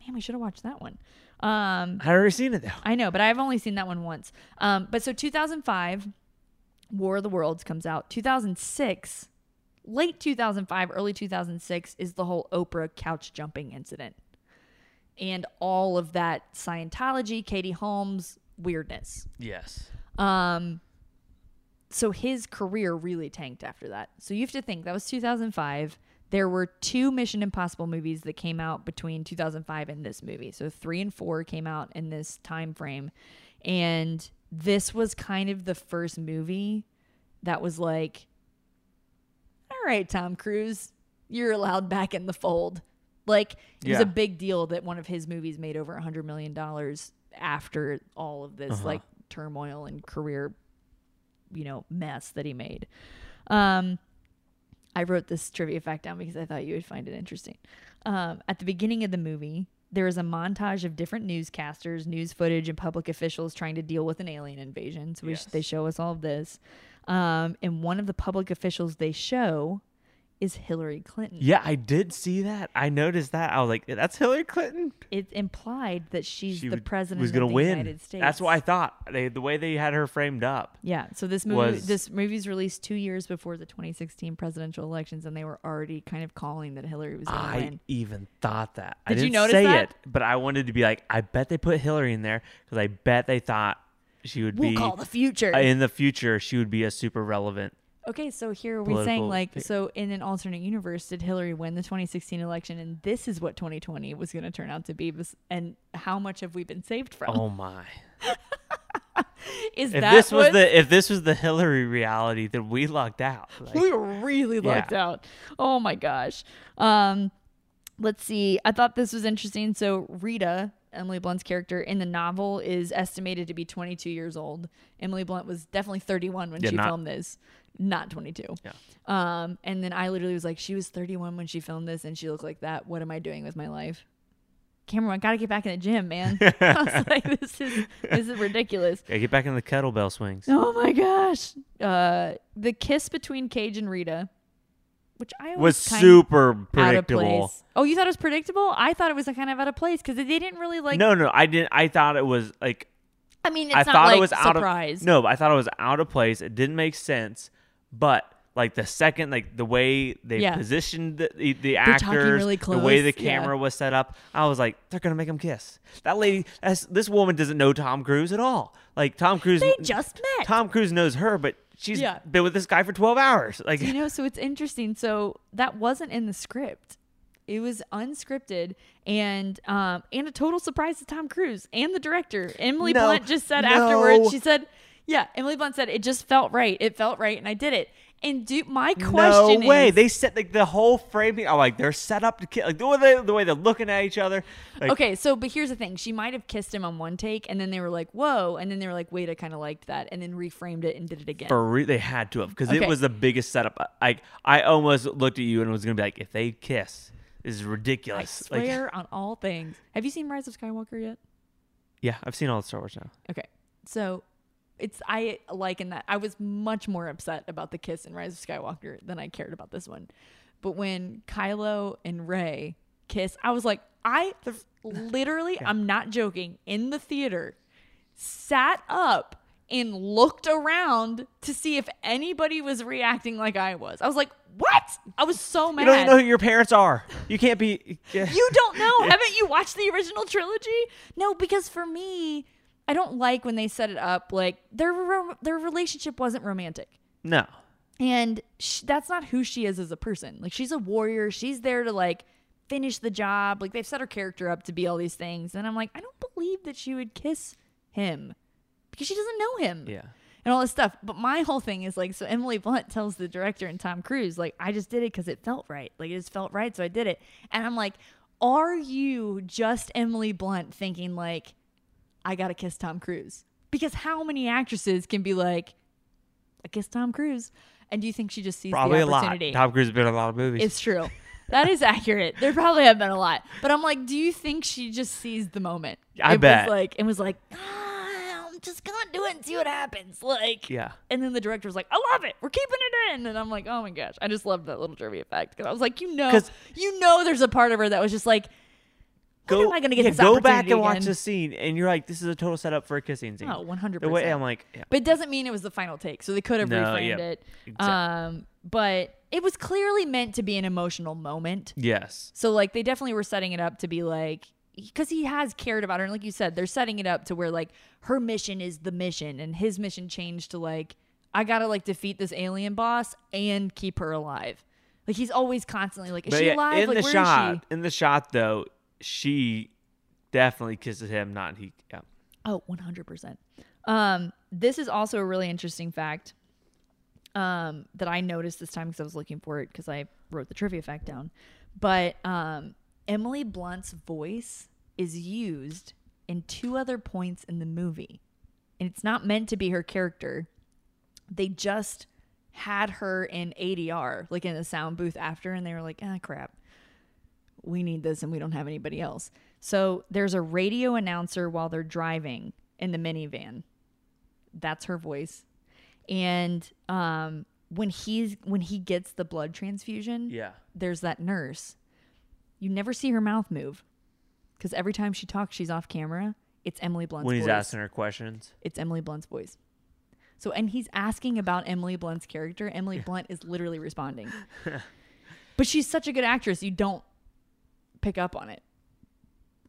Man, we should have watched that one. I've already seen it though. I know, but I've only seen that one once. But so 2005, War of the Worlds comes out. 2006... Late 2005, early 2006 is the whole Oprah couch jumping incident and all of that Scientology, Katie Holmes weirdness. Yes. So his career really tanked after that. So you have to think that was 2005. There were two Mission Impossible movies that came out between 2005 and this movie. So 3 and 4 came out in this time frame. And this was kind of the first movie that was like, all right, Tom Cruise, you're allowed back in the fold. Like, it was a big deal that one of his movies made over $100 million after all of this, like, turmoil and career, you know, mess that he made. I wrote this trivia fact down because I thought you would find it interesting. At the beginning of the movie, there is a montage of different newscasters, news footage, and public officials trying to deal with an alien invasion. So they show us all of this. And one of the public officials they show is Hillary Clinton. Yeah, I did see that. I noticed that. I was like, that's Hillary Clinton? It's implied that she the president of the United States. That's what I thought. The way they had her framed up. Yeah, so this movie's released 2 years before the 2016 presidential elections, and they were already kind of calling that Hillary was going to win. I even thought that. I didn't say it, but I wanted to be like, I bet they put Hillary in there because I bet they thought she would be call the future. In the future, she would be a super relevant. Okay, so here we're saying like, so in an alternate universe, did Hillary win the 2016 election? And this is what 2020 was going to turn out to be. And how much have we been saved from? Oh my! If this was the Hillary reality, then we lucked out. Like, we were really lucked out. Oh my gosh! Let's see. I thought this was interesting. So Rita, Emily Blunt's character in the novel, is estimated to be 22 years old. Emily Blunt was definitely 31 when she filmed this, not 22. Yeah. And then I literally was like, she was 31 when she filmed this and she looked like that. What am I doing with my life? Cameron, I got to get back in the gym, man. I was like, this is ridiculous. Yeah, get back in the kettlebell swings. Oh my gosh. The kiss between Cage and Rita, which I was super predictable. Oh, you thought it was predictable? I thought it was kind of out of place because they didn't really like. No, I didn't. I thought it was like. I mean, it's not like surprise. I thought it was out of place. It didn't make sense. But like the second, like the way they positioned the actors, really close, the way the camera was set up, I was like, they're gonna make him kiss. That lady, this woman doesn't know Tom Cruise at all. Like Tom Cruise, they just met. Tom Cruise knows her, but. She's been with this guy for 12 hours. Like, you know, so it's interesting. So that wasn't in the script. It was unscripted and a total surprise to Tom Cruise and the director. Emily Blunt just said afterwards, she said, Emily Blunt said, it just felt right. It felt right. And I did it. And dude, my question is... No way. They set like the whole framing. I'm like, they're set up to kiss. Like the way they're looking at each other. Like, okay, so, but here's the thing. She might have kissed him on one take, and then they were like, whoa. And then they were like, wait, I kind of liked that. And then reframed it and did it again. They had to have, because it was the biggest setup. I almost looked at you and was going to be like, if they kiss, is ridiculous. I swear on all things. Have you seen Rise of Skywalker yet? Yeah, I've seen all the Star Wars now. Okay, so I liken that. I was much more upset about the kiss in Rise of Skywalker than I cared about this one. But when Kylo and Rey kiss, I was like, literally, yeah. I'm not joking, in the theater, sat up and looked around to see if anybody was reacting like I was. I was like, what? I was so mad. You don't even know who your parents are. You can't be. You don't know. Haven't you watched the original trilogy? No, because for me, I don't like when they set it up like their relationship wasn't romantic. No. And that's not who she is as a person. Like, she's a warrior. She's there to like finish the job. Like, they've set her character up to be all these things. And I'm like, I don't believe that she would kiss him, because she doesn't know him. Yeah. And all this stuff. But my whole thing is like, so Emily Blunt tells the director and Tom Cruise, like, I just did it because it felt right. Like, it just felt right, so I did it. And I'm like, are you just Emily Blunt thinking like, I got to kiss Tom Cruise? Because how many actresses can be like, I kiss Tom Cruise? And do you think she just sees probably the opportunity? A lot. Tom Cruise has been in a lot of movies. It's true. That is accurate. There probably have been a lot. But I'm like, do you think she just sees the moment? It was like, just gonna do it and see what happens. Like, yeah. And then the director was like, I love it. We're keeping it in. And I'm like, oh my gosh. I just love that little trivia fact. Because I was like, you know, there's a part of her that was just like, when am I gonna get this opportunity? Go back and watch the scene, and you're like, this is a total setup for a kissing scene. Oh, 100%. The way I'm like, yeah. But it doesn't mean it was the final take, so they could have reframed it. Exactly. But it was clearly meant to be an emotional moment. Yes. So like, they definitely were setting it up to be like, because he has cared about her, and like you said, they're setting it up to where like her mission is the mission, and his mission changed to like, I gotta like defeat this alien boss and keep her alive. Like, he's always constantly like, is she alive? Like, where is she? In the shot though, she definitely kisses him, not he. Yeah. Oh, 100%. This is also a really interesting fact that I noticed this time because I was looking for it because I wrote the trivia fact down, but Emily Blunt's voice is used in two other points in the movie, and it's not meant to be her character. They just had her in ADR, like in a sound booth after, and they were like, ah, crap, we need this and we don't have anybody else. So there's a radio announcer while they're driving in the minivan. That's her voice. And when he gets the blood transfusion, yeah, there's that nurse. You never see her mouth move, because every time she talks, she's off camera. It's Emily Blunt's voice. When he's asking her questions, it's Emily Blunt's voice. So, and he's asking about Emily Blunt's character. Emily Blunt is literally responding. But she's such a good actress, you don't pick up on it.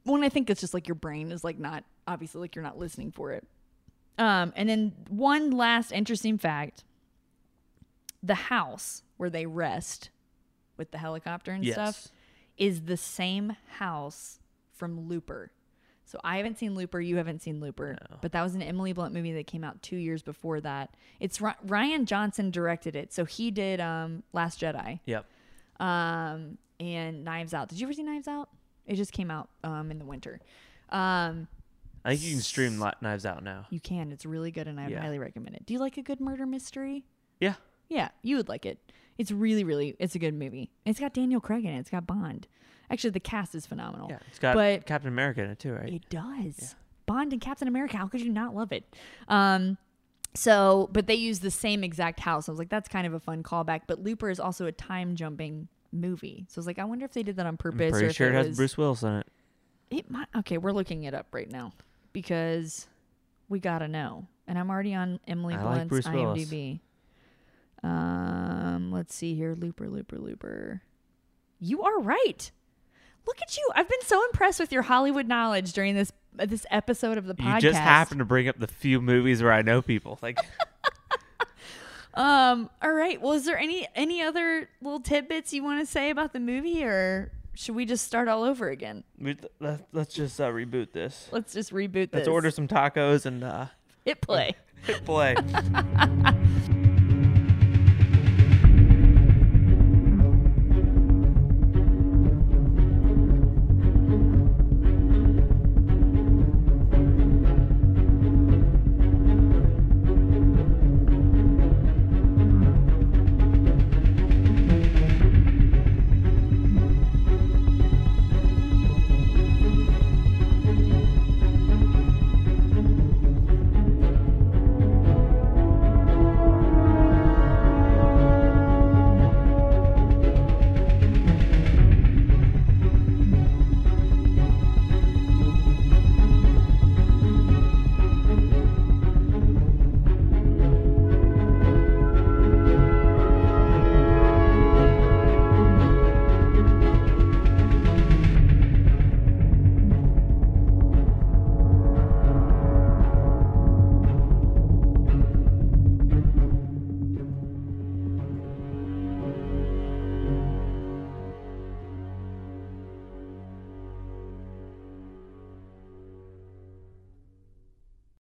Well, and I think it's just like your brain is like not, obviously, like you're not listening for it. And then one last interesting fact. The house where they rest with the helicopter and stuff is the same house from Looper. So I haven't seen Looper. You haven't seen Looper. No. But that was an Emily Blunt movie that came out 2 years before that. It's Ryan Johnson directed it. So he did Last Jedi. Yep. And Knives Out. Did you ever see Knives Out? It just came out in the winter. I think you can stream Knives Out now. You can. It's really good, and I highly recommend it. Do you like a good murder mystery? Yeah. Yeah, you would like it. It's really, really, it's a good movie. It's got Daniel Craig in it. It's got Bond. Actually, the cast is phenomenal. Yeah, it's got Captain America in it too, right? It does. Yeah. Bond and Captain America. How could you not love it? So, but they use the same exact house. I was like, that's kind of a fun callback. But Looper is also a time jumping movie. So I was like, I wonder if they did that on purpose. I'm pretty sure it has Bruce Willis in it. It might. Okay, we're looking it up right now because we gotta know. And I'm already on Emily Blunt's IMDb. Let's see here. Looper. You are right. Look at you. I've been so impressed with your Hollywood knowledge during this episode of the podcast. You just happened to bring up the few movies where I know people. Like, all right. Well, is there any other little tidbits you want to say about the movie, or should we just start all over again? Let's just reboot this. Let's just reboot this. Let's order some tacos and hit play.